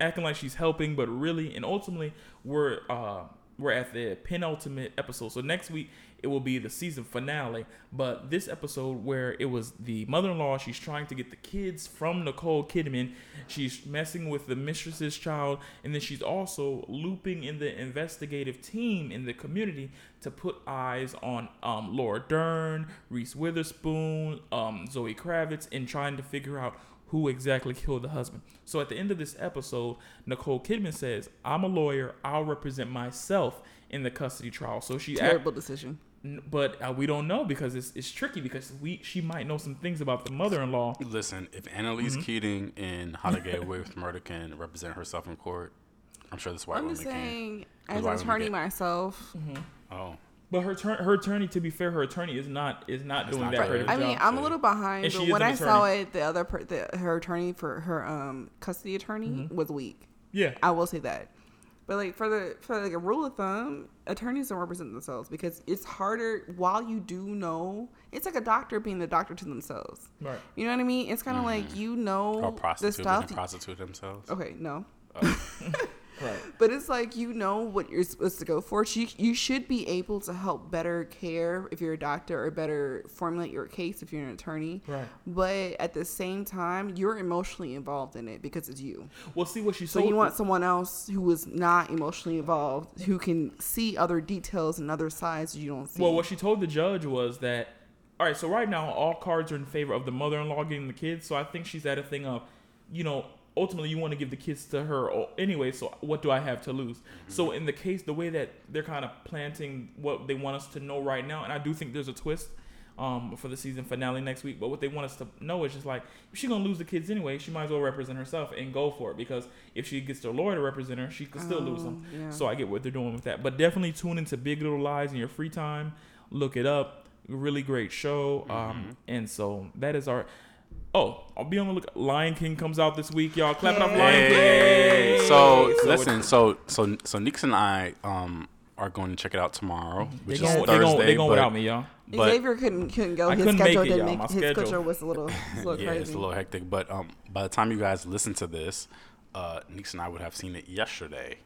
acting like she's helping, but really, and ultimately, we're uh, we're at the penultimate episode. So next week it will be the season finale. But this episode where it was the mother-in-law, she's trying to get the kids from Nicole Kidman. She's messing with the mistress's child, and then she's also looping in the investigative team in the community to put eyes on um, Laura Dern, Reese Witherspoon, um, Zoe Kravitz, and trying to figure out who exactly killed the husband. So at the end of this episode, Nicole Kidman says, I'm a lawyer. I'll represent myself in the custody trial. So she Terrible act- decision. But uh, we don't know because it's it's tricky because we she might know some things about the mother-in-law. Listen, if Annalise mm-hmm. Keating in How to Get Away with Murder can represent herself in court, I'm sure that's why I'm just saying, can. as an attorney myself. Mm-hmm. Oh. But her ter- her attorney, to be fair, her attorney is not is not it's doing not that great of a job. I mean, I'm so. a little behind, but when I attorney. saw it, the other per- the, her attorney for her um custody attorney mm-hmm. was weak. Yeah, I will say that. But like for the for like a rule of thumb, attorneys don't represent themselves because it's harder. While you do know, it's like a doctor being the doctor to themselves. Right. You know what I mean? It's kind of mm-hmm. like you know or prostitute the stuff. They prostitute themselves. Okay, no. Uh. Right. But it's like you know what you're supposed to go for. You you should be able to help better care if you're a doctor or better formulate your case if you're an attorney. Right. But at the same time, you're emotionally involved in it because it's you. Well, see what you so sold- you want someone else who is not emotionally involved who can see other details and other sides you don't see. Well, what she told the judge was that all right. So right now, all cards are in favor of the mother-in-law getting the kids. So I think she's at a thing of, you know. Ultimately, you want to give the kids to her anyway, so what do I have to lose? Mm-hmm. So in the case, the way that they're kind of planting what they want us to know right now, and I do think there's a twist um, for the season finale next week, but what they want us to know is just like, if she's going to lose the kids anyway, she might as well represent herself and go for it, because if she gets the lawyer to represent her, she could still oh, lose them. Yeah. So I get what they're doing with that. But definitely tune into Big Little Lies in your free time. Look it up. Really great show. Mm-hmm. Um, and so that is our... Oh, I'll be on the look. Lion King comes out this week, y'all. Clap it up, Lion King. Yay. So, so listen, so so so Nix and I um are going to check it out tomorrow, which they is gonna, Thursday. They're going they going without me, y'all. But Xavier couldn't couldn't go. His couldn't schedule make it, didn't make My his schedule. schedule was a little, was a little yeah, crazy. It's a little hectic. But um, by the time you guys listen to this, uh, Nix and I would have seen it yesterday.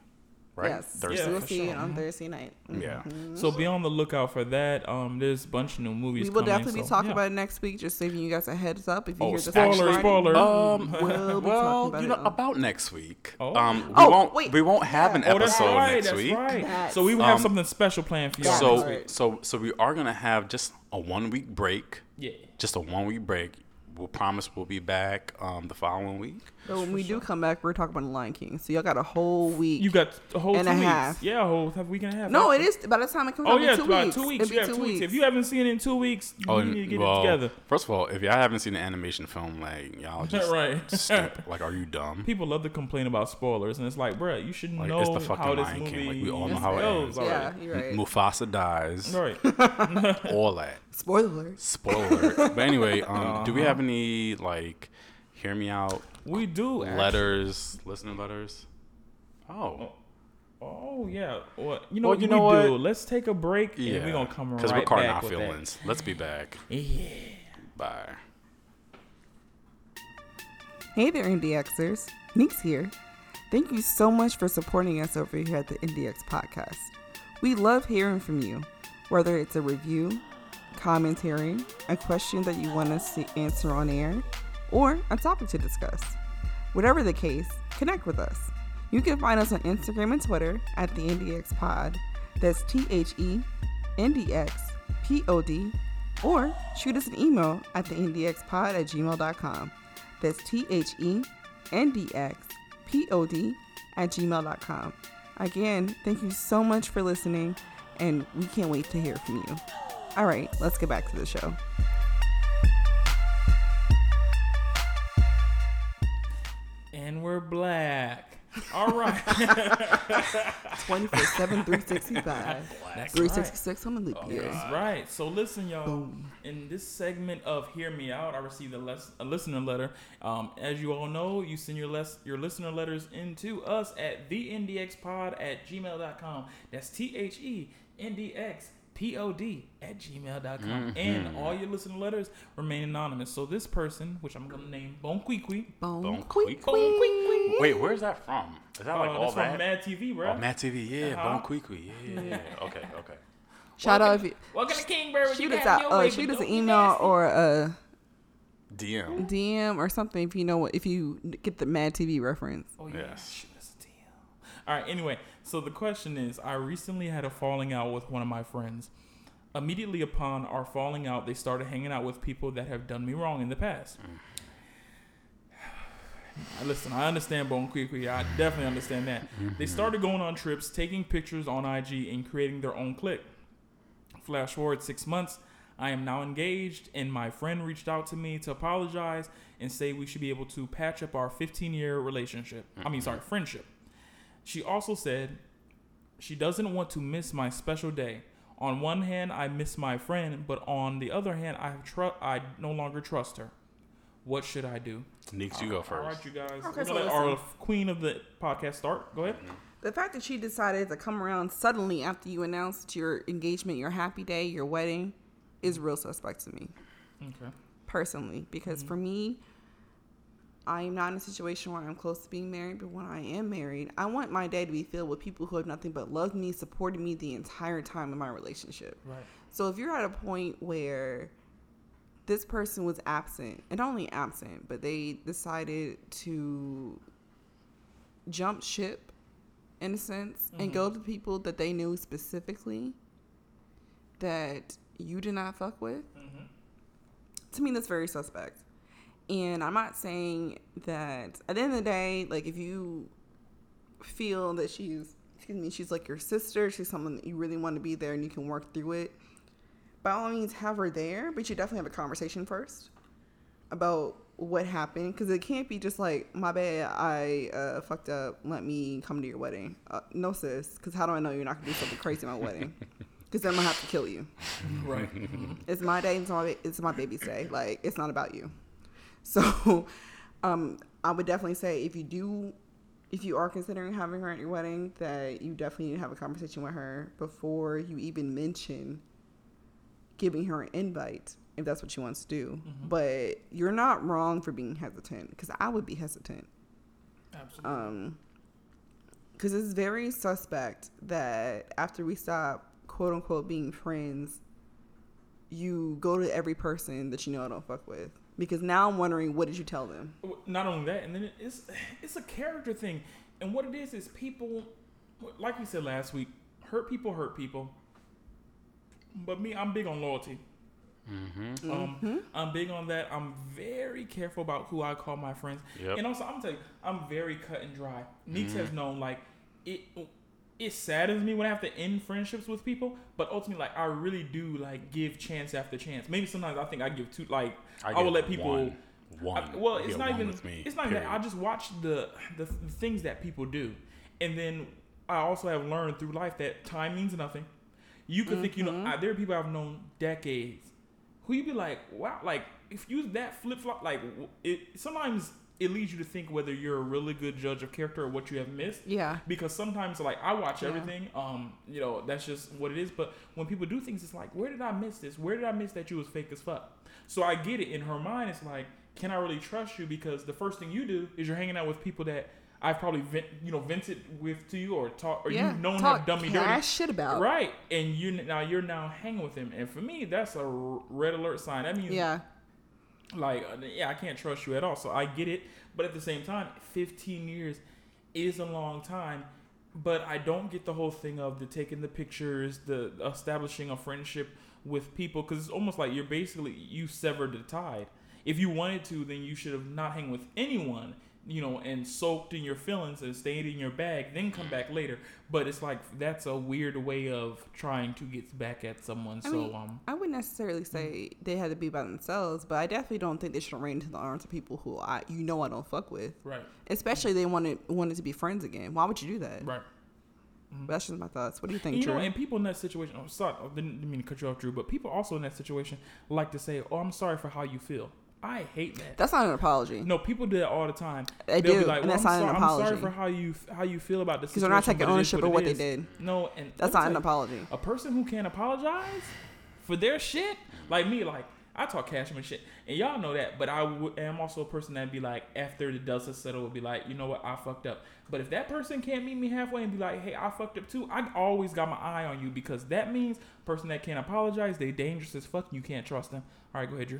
Right? Yes, Thursday. Yeah, we'll see sure. it on Thursday night. Mm-hmm. Yeah, so be on the lookout for that. Um, there's a bunch of new movies. We will coming, definitely so, be talking yeah. about it next week. Just giving you guys a heads up if you oh, hear this. Spoiler, spoiler. Um, we'll, well you know it. about next week. Oh. Um, we oh, won't wait. we won't have an oh, episode right, next week. Right. So we will have um, something special planned for you. So right. so so we are gonna have just a one week break. Yeah, just a one week break. We'll promise we'll be back um, the following week. So when we do come back, we're talking about the Lion King. So y'all got a whole week. You got a whole and two a weeks. half. Yeah, a whole week and a half. No, it is. By the time it comes out, oh, yeah, two weeks. Two weeks. You have two weeks. weeks. If you haven't seen it in two weeks, you oh, need to get well, it together. First of all, if y'all haven't seen an animation film, like y'all just right. skip. Like, are you dumb? People love to complain about spoilers, and it's like, bruh, you should like, know it's the fucking how this Lion movie. King. Like, we all know how it ends. Yeah, you're right. M- Mufasa dies. Right. All that. Spoiler. Spoiler. But anyway, um, do we have any? Like, hear me out. We do actually. letters, listener letters. Oh, Oh, yeah. Well, you know well, what you know we what? do? Let's take a break, yeah. and we're going to come right back. Because we're carting our feelings. That. Let's be back. Yeah. Bye. Hey there, N D Xers. Neeks here. Thank you so much for supporting us over here at the N D X Podcast. We love hearing from you, whether it's a review, commentary, a question that you want us to answer on air, or a topic to discuss. Whatever the case, connect with us. You can find us on Instagram and Twitter at the N D X Pod. That's T H E N D X P O D. Or shoot us an email at the N D X Pod at gmail dot com. That's T H E N D X P O D at gmail dot com. Again, thank you so much for listening, and we can't wait to hear from you. All right, let's get back to the show. And we're black. All right. twenty-four seven, three sixty-five. three sixty-six on the leap year. That's right. So listen, y'all. Boom. In this segment of Hear Me Out, I received a, les- a listener letter. Um, as you all know, you send your les- your listener letters into us at thenDXpod at gmail dot com. That's T H E N D X P O D at gmail dot com. Mm-hmm. And all your listener letters remain anonymous. So this person, which I'm going to name Bonquiqui. Bonquiqui. Bonquiqui. Wait, where's that from? Is that like uh, all that? That's from Mad T V, bro. Oh, Mad T V, yeah. Uh-huh. Bonquiqui, yeah, yeah. Okay, okay. Shout out if you... Welcome to Kingbird. Shoot us out. Uh, shoot us an email or a... D M. D M or something if you know what... If you get the Mad T V reference. Oh, yeah. Yes. Shoot us a D M. All right, anyway. So the question is, I recently had a falling out with one of my friends. Immediately upon our falling out, they started hanging out with people that have done me wrong in the past. Mm. Listen, I understand Bonquiqui. I definitely understand that. Mm-hmm. They started going on trips, taking pictures on I G, and creating their own clique. Flash forward six months, I am now engaged, and my friend reached out to me to apologize and say we should be able to patch up our fifteen-year relationship. Mm-hmm. I mean, sorry, friendship. She also said she doesn't want to miss my special day. On one hand, I miss my friend, but on the other hand, I have tru- I no longer trust her. What should I do? Neeks, you go first. All right, you guys. Okay, so our queen of the podcast start. Go ahead. The fact that she decided to come around suddenly after you announced your engagement, your happy day, your wedding, is real suspect to me. Okay. Personally, because mm-hmm. for me... I'm not in a situation where I'm close to being married, but when I am married, I want my day to be filled with people who have nothing but loved me, supported me the entire time in my relationship. Right. So if you're at a point where this person was absent, and not only absent, but they decided to jump ship, in a sense, mm-hmm. and go to people that they knew specifically that you did not fuck with, mm-hmm. to me, that's very suspect. And I'm not saying that at the end of the day, like if you feel that she's, excuse me, she's like your sister, she's someone that you really want to be there and you can work through it, by all means have her there, but you definitely have a conversation first about what happened. Because it can't be just like, my bad, I uh, fucked up, let me come to your wedding. Uh, no sis, because how do I know you're not going to do something crazy at my wedding? Because then I'm going to have to kill you. Right. It's my day, it's my, it's my baby's day. Like, it's not about you. So um, I would definitely say if you do, if you are considering having her at your wedding, that you definitely need to have a conversation with her before you even mention giving her an invite, if that's what she wants to do. Mm-hmm. But you're not wrong for being hesitant, because I would be hesitant. Absolutely. Because um, it's very suspect that after we stop, quote unquote, being friends, you go to every person that you know I don't fuck with. Because now I'm wondering, what did you tell them? Not only that, and then it's it's a character thing. And what it is is people, like we said last week, hurt people hurt people. But me, I'm big on loyalty. Mm-hmm. Um, mm-hmm. I'm big on that. I'm very careful about who I call my friends. Yep. And also, I'm going to tell you, I'm very cut and dry. Neeks mm-hmm. has known, like, it it saddens me when I have to end friendships with people, but ultimately, like, I really do, like, give chance after chance. Maybe sometimes I think I give two, like, I, I will let people... One. one. I, well, it's not, even, me, it's not even... It's not even that. I just watch the, the the things that people do. And then I also have learned through life that time means nothing. You could mm-hmm. think, you know, I, there are people I've known decades who you be like, wow, like, if you that flip-flop, like, it sometimes it leads you to think whether you're a really good judge of character or what you have missed. Yeah. Because sometimes, like, I watch yeah. everything. Um, you know, that's just what it is. But when people do things, it's like, where did I miss this? Where did I miss that you was fake as fuck? So I get it. In her mind, it's like, can I really trust you? Because the first thing you do is you're hanging out with people that I've probably, vent, you know, vented with to you or talk, or yeah, you've known have done me dirty. Shit about. Right. And you now you're now hanging with him. And for me, that's a red alert sign. That means, yeah. like, yeah, I can't trust you at all. So I get it. But at the same time, fifteen years is a long time. But I don't get the whole thing of the taking the pictures, the establishing a friendship with people. Because it's almost like you're basically, you severed the tide. If you wanted to, then you should have not hung with anyone, you know, and soaked in your feelings and stayed in your bag, then come back later. But it's like, that's a weird way of trying to get back at someone. I so mean, um, I wouldn't necessarily say they had to be by themselves, but I definitely don't think they should run into the arms of people who I, you know, I don't fuck with. Right. Especially they wanted wanted to be friends again. Why would you do that? Right. Mm-hmm. That's just my thoughts. What do you think, you Drew? Know, and people in that situation, I'm sorry, I didn't mean to cut you off, Drew, but people also in that situation like to say, oh, I'm sorry for how you feel. I hate that. That's not an apology. No, people do that all the time. They They'll do, be like, and well, that's I'm not so, an apology. I'm sorry for how you how you feel about this. Because they're not taking ownership of what they did. No, and that's not an apology. A person who can't apologize for their shit, like me, like I talk cash and shit, and y'all know that. But I w- am also a person that'd be like, after the dust has settled, would be like, you know what, I fucked up. But if that person can't meet me halfway and be like, hey, I fucked up too, I always got my eye on you, because that means person that can't apologize, they dangerous as fuck. You can't trust them. All right, go ahead, Drew.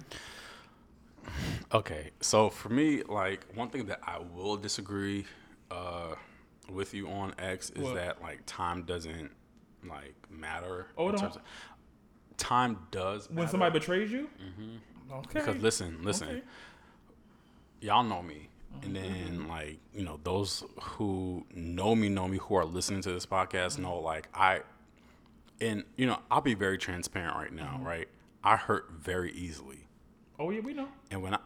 Okay, so for me, like, one thing that I will disagree uh, with you on, X, is what? That, like, time doesn't, like, matter. Oh, in terms of, time does matter. When somebody betrays you? Mm-hmm. Okay. Because listen, listen, okay. y'all know me. Mm-hmm. And then, like, you know, those who know me, know me, who are listening to this podcast mm-hmm. know, like, I, and, you know, I'll be very transparent right now, mm-hmm. right? I hurt very easily. Oh, yeah, we know. And when I...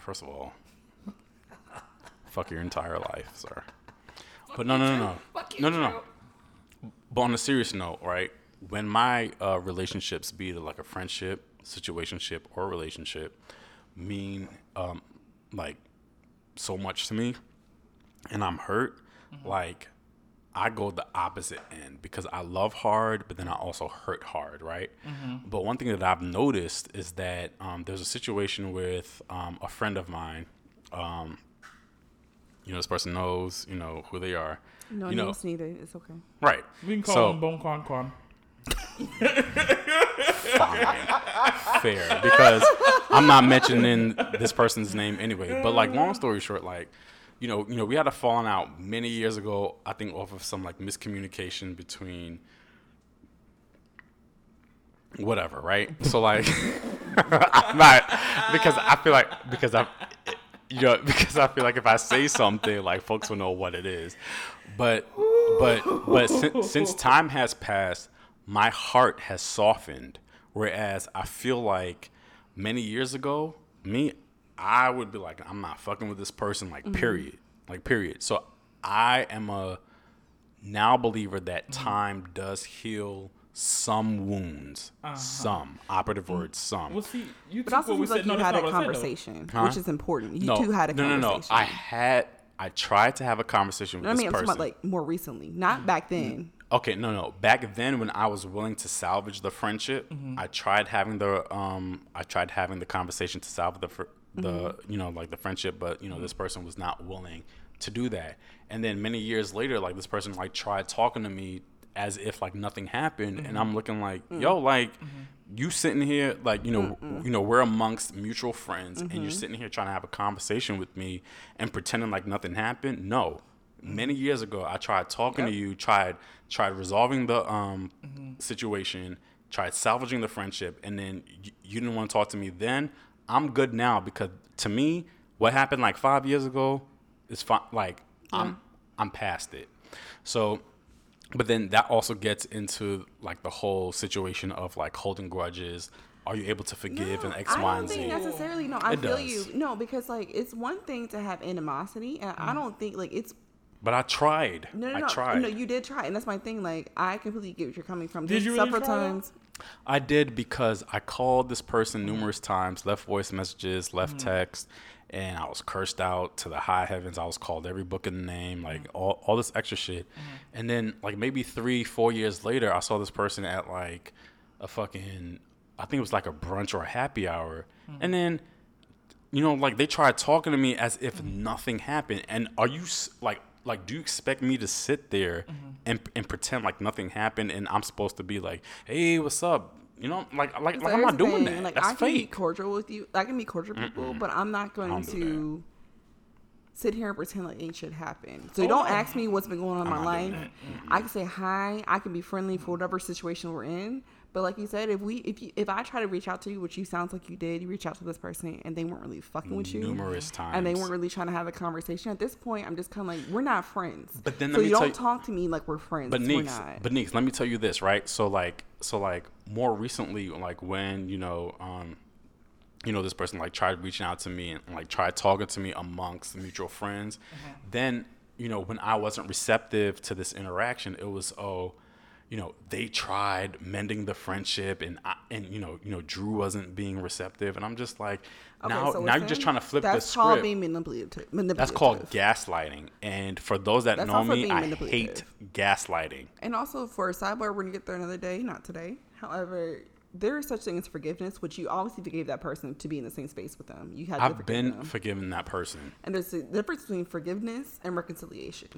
First of all, fuck your entire life, sir. But no, no, no, no. Fuck you, no, no, no. But on a serious note, right? When my uh, relationships, be it like a friendship, situationship, or relationship, mean um, like so much to me, and I'm hurt, mm-hmm. like I go the opposite end, because I love hard, but then I also hurt hard, right? Mm-hmm. But one thing that I've noticed is that um, there's a situation with um, a friend of mine. Um, you know, this person knows, you know, who they are. No you names know. Needed. It's okay. Right. We can call so, them Bon Quan Quan. Fine. Fair. Because I'm not mentioning this person's name anyway. But, like, long story short, like, You know, you know, we had a falling out many years ago, I think off of some, like, miscommunication between whatever, right? So, like, I'm not, because I feel like, because I, you know, because I feel like if I say something, like, folks will know what it is. But, but, but since, since time has passed, my heart has softened, whereas I feel like many years ago, me, I would be like, I'm not fucking with this person, like, mm-hmm. period. Like, period. So I am a now believer that mm-hmm. time does heal some wounds. Uh-huh. Some. Operative mm-hmm. words, some. Well, see, you but also seems like said, you no, had a conversation, said, huh? which is important. You no, two had a no, conversation. No, no, no. I had, I tried to have a conversation with no, this person. I mean, I'm talking about, like, more recently. Not mm-hmm. back then. Okay, no, no. Back then, when I was willing to salvage the friendship, mm-hmm. I tried having the, um, I tried having the conversation to salvage the friendship. The mm-hmm. you know, like, the friendship, but, you know, this person was not willing to do that. And then many years later, like, this person, like, tried talking to me as if, like, nothing happened, mm-hmm. and I'm looking like, mm-hmm. yo, like, mm-hmm. you sitting here, like, you know, mm-hmm. you know, we're amongst mutual friends, mm-hmm. and you're sitting here trying to have a conversation with me and pretending like nothing happened. No, many years ago, I tried talking yep. to you, tried tried resolving the um mm-hmm. situation, tried salvaging the friendship, and then y- you didn't want to talk to me then. I'm good now, because to me, what happened like five years ago is fine. Like, yeah. I'm, I'm past it. So, but then that also gets into, like, the whole situation of, like, holding grudges. Are you able to forgive no, and X, I Y, and Z? I don't think necessarily. No, I it feel does. You. No, because, like, it's one thing to have animosity, and mm. I don't think, like, it's. But I tried. No, no, I no. tried. No, you did try, and that's my thing. Like, I completely get what you're coming from. Did, did you several really try? Times. I did, because I called this person numerous times, left voice messages, left mm-hmm. text, and I was cursed out to the high heavens. I was called every book in the name, like all, all this extra shit. Mm-hmm. And then like maybe three, four years later, I saw this person at like a fucking, I think it was like a brunch or a happy hour. Mm-hmm. And then, you know, like they tried talking to me as if mm-hmm. nothing happened. And are you like, like, do you expect me to sit there mm-hmm. and and pretend like nothing happened and I'm supposed to be like, hey, what's up? You know, like, like, like I'm not doing that. Like, that's I can fake. be cordial with you. I can be cordial with people, but I'm not going to sit here and pretend like ain't shit happened. So oh, don't ask me what's been going on in my life. I can say hi. I can be friendly for whatever situation we're in. But like you said, if we, if you, if I try to reach out to you, which you sounds like you did, you reach out to this person and they weren't really fucking with you numerous times, and they weren't really trying to have a conversation. At this point, I'm just kind of like, we're not friends. But then, so you don't talk to me like we're friends. But Neeks, but Neeks, let me tell you this, right? So like, so like more recently, like when you know, um, you know, this person like tried reaching out to me and like tried talking to me amongst mutual friends. Mm-hmm. Then you know, when I wasn't receptive to this interaction, it was oh. you know, they tried mending the friendship and, I, and you know, you know, Drew wasn't being receptive. And I'm just like, okay, now so now you're just trying to flip the script. That's called being manipulative. manipulative. That's called gaslighting. And for those that that's know me, I hate gaslighting. And also for a sidebar, we're going to get there another day, not today. However, there is such thing as forgiveness, which you obviously forgave that person to be in the same space with them. You had I've to forgive been them. forgiving that person. And there's a difference between forgiveness and reconciliation.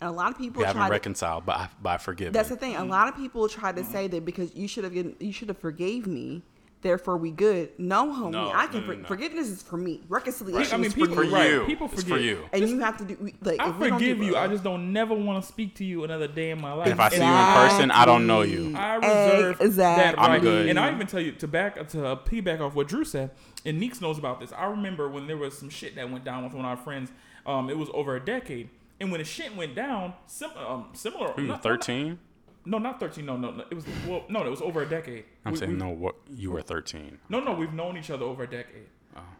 And a lot of people you haven't try reconciled to, by by forgiving. That's the thing. Mm. A lot of people try to mm. say that because you should have given, you should have forgave me, therefore we good. No, homie, no, I can no, for, no. forgiveness is for me. Reconciliation right. I mean, is people, for you. Right. People forgive. It's for you, and just, you have to do. Like, I forgive do you. That, I just don't never want to speak to you another day in my life. If I see exactly. you in person, I don't know you. I reserve exactly. that right. I'm good. And I even tell you to back to uh, piggyback off what Drew said. And Neeks knows about this. I remember when there was some shit that went down with one of our friends. Um, it was over a decade, and when the shit went down, sim- um, similar. thirteen No, not thirteen. No, no, no. It was well, no, it was over a decade. I'm we, saying we, no. What you were thirteen? No, no. We've known each other over a decade.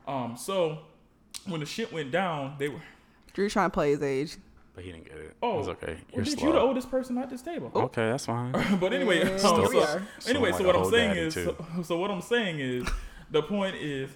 Oh. Um. So when the shit went down, they were. Drew trying to play his age, but he didn't get it. Oh, it was okay. You're well, you're the oldest person at this table. Oh. Okay, that's fine. But anyway, yeah. um, so, we are. anyway, so, like so what I'm saying is, so, so what I'm saying is, the point is.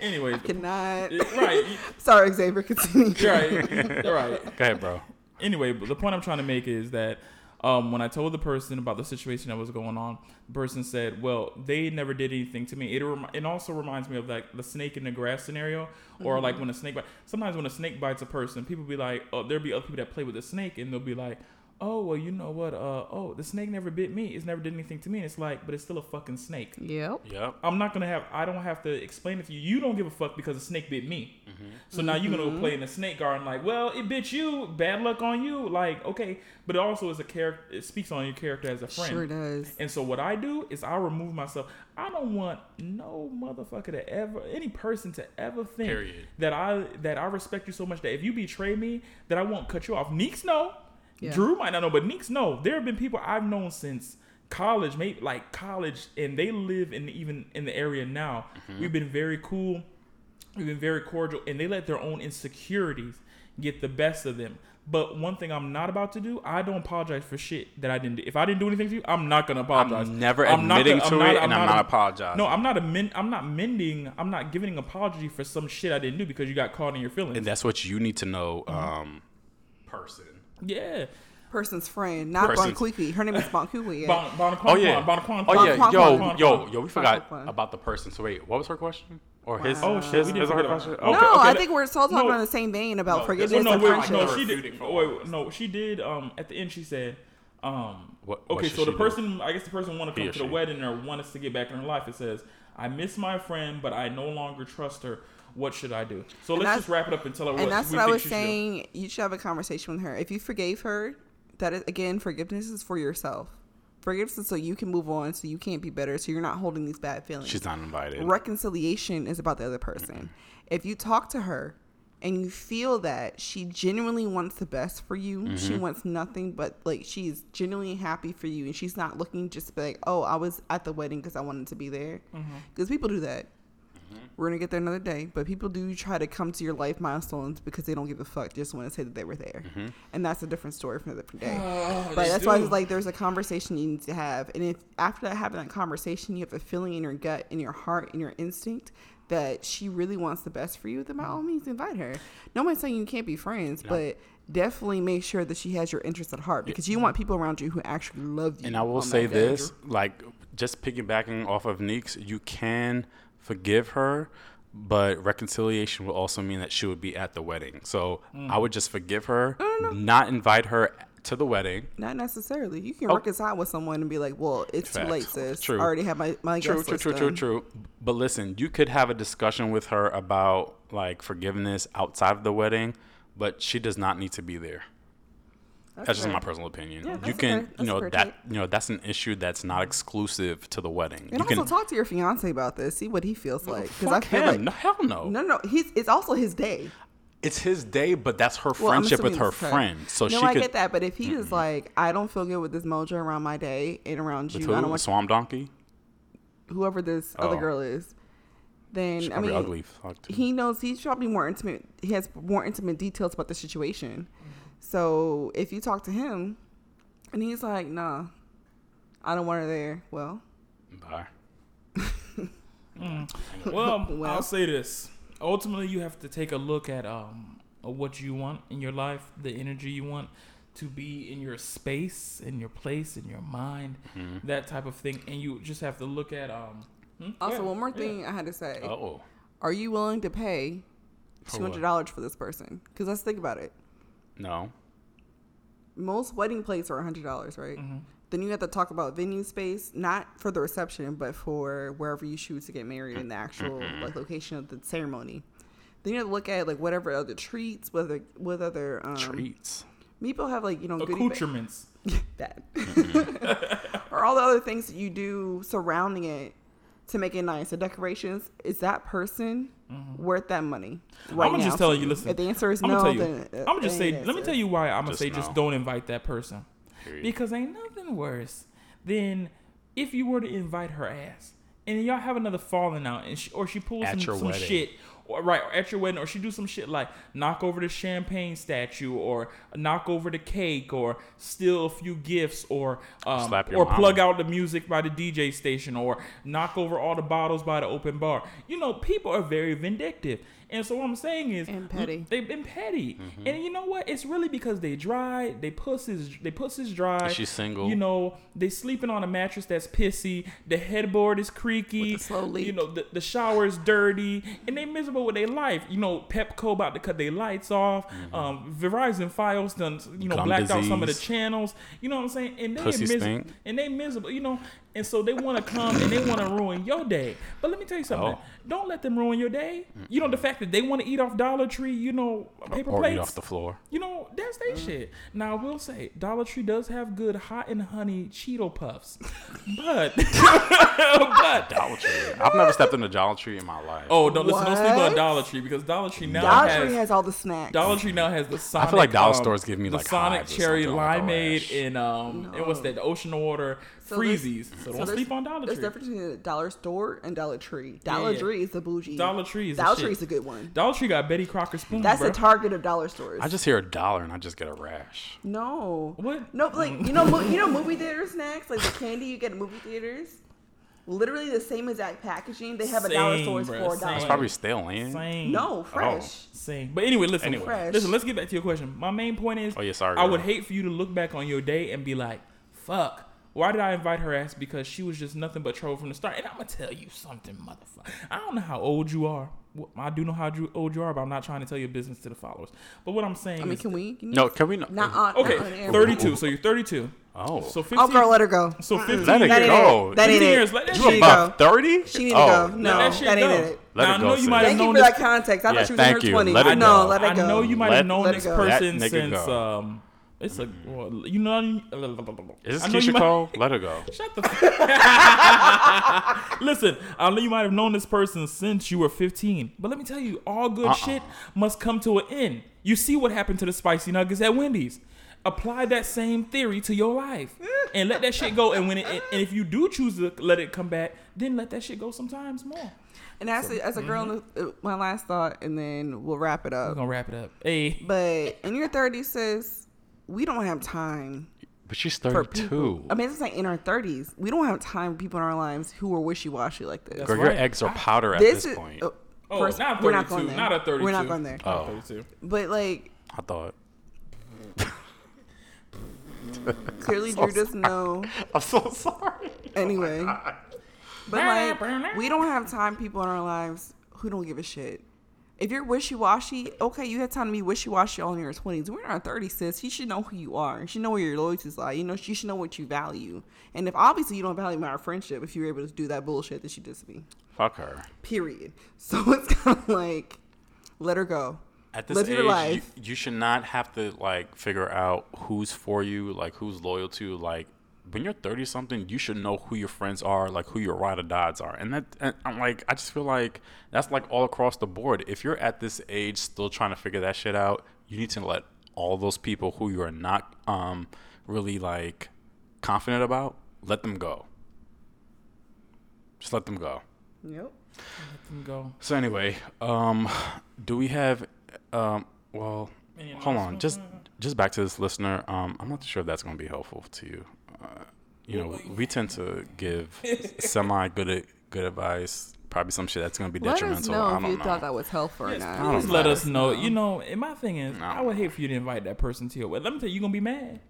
Anyway, I cannot. It, right. Sorry, Xavier. Continue. You're right. You're right. Go ahead, bro. Anyway, but the point I'm trying to make is that. Um, when I told the person about the situation that was going on, the person said, well, they never did anything to me. It rem- it also reminds me of like the snake in the grass scenario or mm-hmm. like when a snake bite. Sometimes when a snake bites a person, people be like, oh, there'll be other people that play with the snake and they'll be like, oh, well, you know what? Uh, oh, the snake never bit me. It's never did anything to me. And it's like, but it's still a fucking snake. Yep. Yep. I'm not going to have, I don't have to explain it to you. You don't give a fuck because a snake bit me. Mm-hmm. So mm-hmm. now you're going to go play in the snake garden like, well, it bit you. Bad luck on you. Like, okay. But it also is a character, it speaks on your character as a friend. Sure does. And so what I do is I remove myself. I don't want no motherfucker to ever, any person to ever think Period. that I, that I respect you so much that if you betray me, that I won't cut you off. Neeks, no. Yeah. Drew might not know, but Neeks know. There have been people I've known since college, maybe like college, and they live in even in the area now. Mm-hmm. We've been very cool. We've been very cordial, and they let their own insecurities get the best of them. But one thing I'm not about to do, I don't apologize for shit that I didn't do. If I didn't do anything to you, I'm not gonna apologize. I'm never I'm admitting gonna, to I'm it, not, and I'm not, not apologizing. No, I'm not amend, I'm not mending. I'm not giving an apology for some shit I didn't do because you got caught in your feelings. And that's what you need to know, mm-hmm. um, person. Yeah. Person's friend, not Bonquiqui. Her name is Bonquiqui. Bon, bon, oh, yeah. Bon, bon, oh, yeah. Bon, yo, bon, yo, yo, we forgot bon, about the person. So, wait, what was her question? Or his? Wow. Oh, shit. Is her question? Okay, no, okay, I think we're still talking no, in the same vein about no, forgiveness no, and no, friendship. No, she did. Wait, no, she did. Um, at the end, she said, um, what, what okay, so the person, do? I guess the person wanted to come to the wedding or wanted us to get back in her life. It says, I miss my friend, but I no longer trust her. What should I do? So and let's just wrap it up and tell her what we think. And that's what I was saying. Should. You should have a conversation with her. If you forgave her, that is, again, forgiveness is for yourself. Forgiveness is so you can move on, so you can't be better, so you're not holding these bad feelings. She's not invited. Reconciliation is about the other person. Mm-hmm. If you talk to her and you feel that she genuinely wants the best for you, mm-hmm. she wants nothing but, like, she's genuinely happy for you, and she's not looking just like, oh, I was at the wedding because I wanted to be there. Because mm-hmm. people do that. We're going to get there another day. But people do try to come to your life milestones because they don't give a fuck. They just want to say that they were there. Mm-hmm. And that's a different story for another day. Oh, but that's do. why it's like there's a conversation you need to have. And if after having that conversation, you have a feeling in your gut, in your heart, in your instinct that she really wants the best for you, then by all means invite her. No one's saying you can't be friends, yeah. but definitely make sure that she has your interests at heart, because you want people around you who actually love you. And I will say this, like, just piggybacking off of Neek's, you can forgive her, but reconciliation will also mean that she would be at the wedding. So mm. I would just forgive her, no, no, no. not invite her to the wedding. Not necessarily. You can oh. reconcile with someone and be like, well, it's Facts. too late, sis. True. I already have my, my true, true, true, true, true. But listen, you could have a discussion with her about, like, forgiveness outside of the wedding, but she does not need to be there. That's, that's just my personal opinion. Yeah, you can, you know, that, you know, that's an issue that's not exclusive to the wedding. And you also can talk to your fiance about this. See what he feels well, like. Fuck I feel him. Like, no, hell no. No, no. He's, it's also his day. It's his day, but that's her well, friendship with her friend. So no, she I could, get that. But if he mm-mm. is like, I don't feel good with this mojo around my day and around with you. Who? I don't want Swamp Donkey? Whoever this oh. other girl is. Then she's I mean, ugly. He knows he's probably more intimate. He has more intimate details about the situation. So if you talk to him and he's like, nah, I don't want her there. Well, bye. mm. well, well, I'll say this. Ultimately, you have to take a look at um what you want in your life, the energy you want to be in your space, in your place, in your mind, mm-hmm. that type of thing. And you just have to look at... um. Hmm? Also, yeah, one more thing yeah. I had to say. Uh-oh. Are you willing to pay two hundred dollars for this person? Because let's think about it. No. Most wedding plates are one hundred dollars, right? Mm-hmm. Then you have to talk about venue space, not for the reception, but for wherever you choose to get married in the actual like location of the ceremony. Then you have to look at like whatever other treats, whether with other um, treats. People have like, you know, accoutrements. That. Or all the other things that you do surrounding it to make it nice. The decorations, is that person mm-hmm. worth that money? Right I'm gonna now? just tell you. Listen, if the answer is I'm no, you, then I'm gonna just say. Let me tell you why. I'm gonna say no. Just don't invite that person, period. Because ain't nothing worse than if you were to invite her ass and y'all have another falling out, and she, or she pulls at some, some shit, or, right, or at your wedding, or she do some shit like knock over the champagne statue, or knock over the cake, or steal a few gifts, or um, or mama. plug out the music by the D J station, or knock over all the bottles by the open bar. You know, people are very vindictive. And so what I'm saying is, and petty. They've been petty, mm-hmm. and you know what? It's really because they dry, they pusses, they pusses dry. And she's single. You know, they sleeping on a mattress that's pissy. The headboard is creaky. With the slow leak. You know, the, the shower's dirty, and they miserable with their life. You know, Pepco about to cut their lights off. Mm-hmm. Um, Verizon Fios done, you know, Gum blacked disease. out some of the channels. You know what I'm saying? And they miserable. And they miserable. You know. And so they want to come and they want to ruin your day. But let me tell you something. Oh. Don't let them ruin your day. Mm-mm. You know, the fact that they want to eat off Dollar Tree, you know, paper or plates. Or eat off the floor. You know, that's their mm. shit. Now, I will say, Dollar Tree does have good hot and honey Cheeto Puffs. But. but. Dollar Tree. I've never stepped in a Dollar Tree in my life. Oh, don't listen. What? Don't sleep on Dollar Tree, because Dollar Tree now Dollar has. Dollar Tree has all the snacks. Dollar Tree now has the Sonic. I feel like dollar um, stores give me the like Sonic Cherry Limeade and, um, no. and what's that? Ocean Water so Freezies. So don't so sleep on Dollar Tree. There's difference between a Dollar Store and Dollar Tree. Dollar yeah. Tree is the bougie. Dollar Tree is Dollar Tree is a good one. Dollar Tree got Betty Crocker spoons. That's bro. the target of Dollar stores. I just hear a dollar and I just get a rash. No. What? No, like you know, mo- you know, movie theater snacks, like the candy you get at movie theaters. Literally the same exact packaging. They have same, a dollar stores for a dollar. That's probably stale, ain't? No, fresh. Oh. Same. But anyway, listen, anyway. Fresh. listen. Let's get back to your question. My main point is, oh yeah, sorry. I girl. would hate for you to look back on your day and be like, fuck. Why did I invite her ass? Because she was just nothing but trouble from the start. And I'm going to tell you something, motherfucker. I don't know how old you are. Well, I do know how old you are, but I'm not trying to tell your business to the followers. But what I'm saying I mean, is... can we? Can no, can we not? Not on, okay, not on thirty-two. So you're thirty-two. Oh. So fifteen, oh, girl, let her go. So fifteen. Let it go. That ain't years, it. Let that you about thirty? She need to oh. go. No, no, that, shit, that ain't no. it. Now, I know you might have known this... Thank you for that context. I yeah, thought she was in her twenties. Let it go. I know you might have known this person since... It's like, well, you know. Is this Keisha Cole? Let her go. Shut the fuck. Listen, I know you might have known this person since you were fifteen, but let me tell you, all good uh-uh. shit must come to an end. You see what happened to the spicy nuggets at Wendy's. Apply that same theory to your life and let that shit go. And when it, and if you do choose to let it come back, then let that shit go sometimes more. And as, so, a, as a girl, mm-hmm. my last thought, and then we'll wrap it up. We're going to wrap it up. Hey. But in your thirties, sis, we don't have time But she's thirty-two. I mean, it's like in our thirties. We don't have time for people in our lives who are wishy-washy like this. Girl, right. Your eggs are powder at this, this is, point. Uh, oh, first, not thirty-two. We're not going there. Not a thirty-two. We're not going there. Oh. thirty-two. But like... I thought... Clearly, so Drew doesn't know. I'm so sorry. Anyway. Oh, but like, we don't have time people in our lives who don't give a shit. If you're wishy-washy, okay, you had time to be wishy-washy all in your twenties. We're in our thirties, sis. You should know who you are. You should know where your loyalties lie. You know, you should know what you value. And if obviously you don't value my friendship, if you were able to do that bullshit that she did to me. Fuck her. Period. So it's kind of like, let her go. At this Live age, your life. You, you should not have to, like, figure out who's for you, like, who's loyal to. Like, when you're thirty-something, you should know who your friends are, like, who your ride or dies are. And, that, and I'm like, I just feel like that's, like, all across the board. If you're at this age still trying to figure that shit out, you need to let all those people who you are not um, really, like, confident about, let them go. Just let them go. Yep. Let them go. So, anyway, um, do we have... Um, well, hold on. Just, just back to this listener. Um, I'm not sure if that's going to be helpful to you. Uh, you know, we tend to give semi good, good advice. Probably some shit that's going to be detrimental. Let us know I don't if you know. Thought that was helpful or yes, not. Please let, let us know. know. You know, and my thing is, no. I would hate for you to invite that person to your wedding. Let me tell you, you're going to be mad.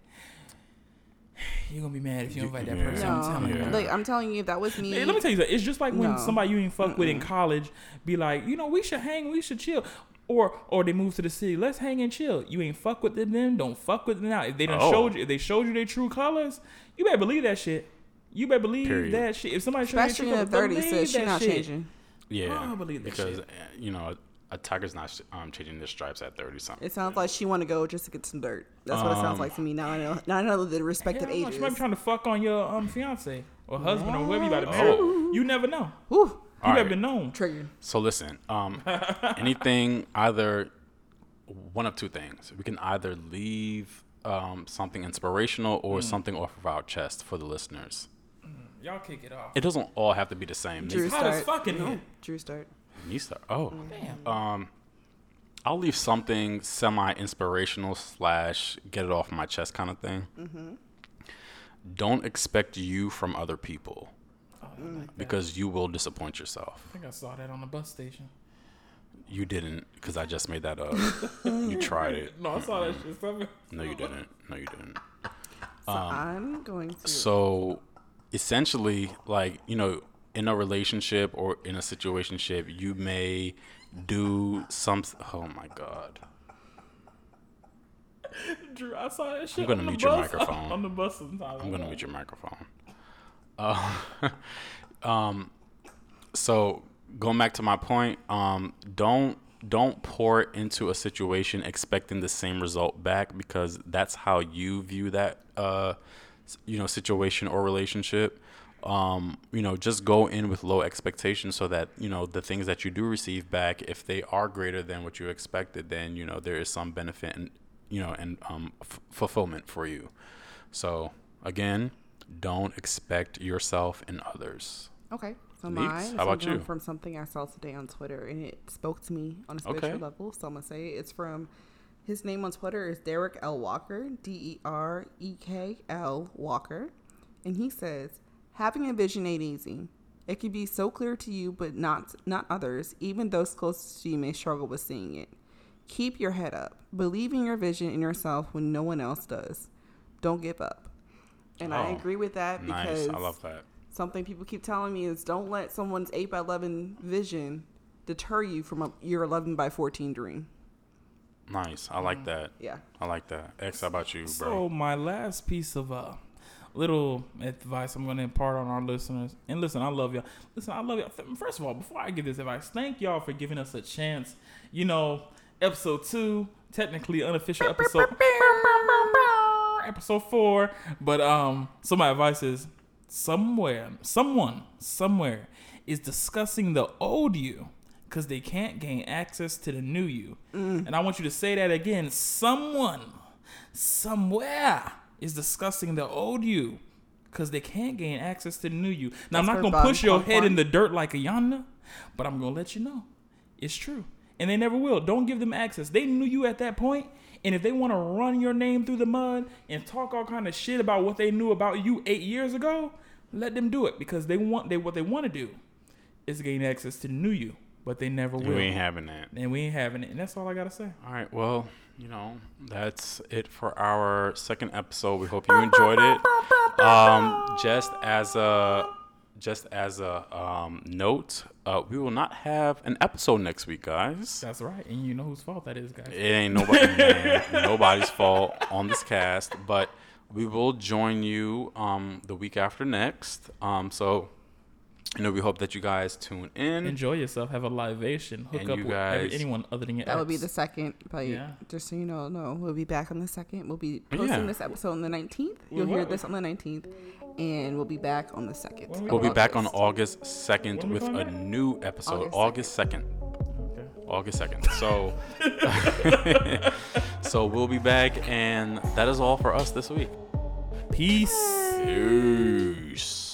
You're going to be mad if you invite that person. No. I'm telling you. Yeah. Like, I'm telling you, if that was me. Hey, let me tell you something. It's just like when no. somebody you ain't fuck Mm-mm. with in college be like, you know, we should hang, we should chill. Or or they move to the city. Let's hang and chill. You ain't fuck with them. Don't fuck with them now. If they done oh. showed you, if they showed you their true colors, you better believe that shit. You better believe Period. that shit. If somebody showed you true colors, believe says that she's not shit. Changing. Yeah, I don't believe that because shit. you know a tiger's not um, changing their stripes at thirty something. It sounds like she want to go just to get some dirt. That's um, what it sounds like to me. Now I know. Now I know the respective ages. She might be trying to fuck on your um fiance or husband no. or whoever you about to marry. Oh. You never know. Whew. You have been known. Triggered. So listen, um, anything, either one of two things. We can either leave um, something inspirational or mm. something off of our chest for the listeners. Mm. Y'all kick it off. It doesn't all have to be the same. Drew start. As fucking yeah. no. Drew start. Me start. Oh. Damn. Um, I'll leave something semi-inspirational slash get it off my chest kind of thing. Mm-hmm. Don't expect you from other people. Like because you will disappoint yourself. I think I saw that on the bus station. You didn't, because I just made that up. You tried it. No, I saw mm-hmm. that shit. Somewhere. No, you didn't. No, you didn't. So um, I'm going to. So essentially, like, you know, in a relationship or in a situationship, you may do some. Oh my God. Drew, I saw that shit. I'm going to mute your microphone. On the bus sometimes. I'm going to mute your microphone. Uh, um, so going back to my point, um, don't, don't pour into a situation expecting the same result back because that's how you view that, uh, you know, situation or relationship. Um, you know, just go in with low expectations so that, you know, the things that you do receive back, if they are greater than what you expected, then, you know, there is some benefit and, you know, and, um, f- fulfillment for you. So again, don't expect yourself and others. Okay. So mine, how about you? From something I saw today on Twitter, and it spoke to me on a spiritual okay. level. So I'm gonna say it. It's from his name on Twitter is Derek L Walker, D E R E K L Walker, and he says, "Having a vision ain't easy. It can be so clear to you, but not not others. Even those closest to you may struggle with seeing it. Keep your head up. Believe in your vision and yourself when no one else does. Don't give up." And oh, I agree with that because nice. I love that. Something people keep telling me is don't let someone's eight by eleven vision deter you from a, your eleven by fourteen dream. Nice. I like that. Yeah. I like that. X, how about you, bro? So my last piece of uh, little advice I'm going to impart on our listeners. And listen, I love y'all. Listen, I love y'all. First of all, before I give this advice, thank y'all for giving us a chance. You know, episode two, technically unofficial episode. Episode four, but um, so my advice is somewhere, someone, somewhere is discussing the old you because they can't gain access to the new you. Mm. And I want you to say that again. Someone, somewhere is discussing the old you because they can't gain access to the new you. Now, that's I'm not going to push your head one. in the dirt like a yonder, but I'm going to let you know it's true. and they never will. Don't give them access. They knew you at that point, and if they want to run your name through the mud and talk all kind of shit about what they knew about you eight years ago, let them do it, because they want they what they want to do is gain access to new you, but they never will. We ain't having that, and we ain't having it, and that's all I gotta say. All right, well, you know, that's it for our second episode. We hope you enjoyed it. Um, just as a just as a um note. Uh, we will not have an episode next week, guys. That's right. And you know whose fault that is, guys. It ain't nobody, man, nobody's fault on this cast. But we will join you um, the week after next. Um, so, you know, we hope that you guys tune in. Enjoy yourself. Have a libation. Hook and up with guys, every, anyone other than your That ex. Will be the second. But yeah. Just so you know, no, we'll be back on the second. We'll be posting yeah. this episode on the nineteenth. You'll hear this on the nineteenth. And we'll be back on the second. We we'll be August. back on August second with a that? new episode. August second. August second. So, so we'll be back. And that is all for us this week. Peace. Peace. Peace.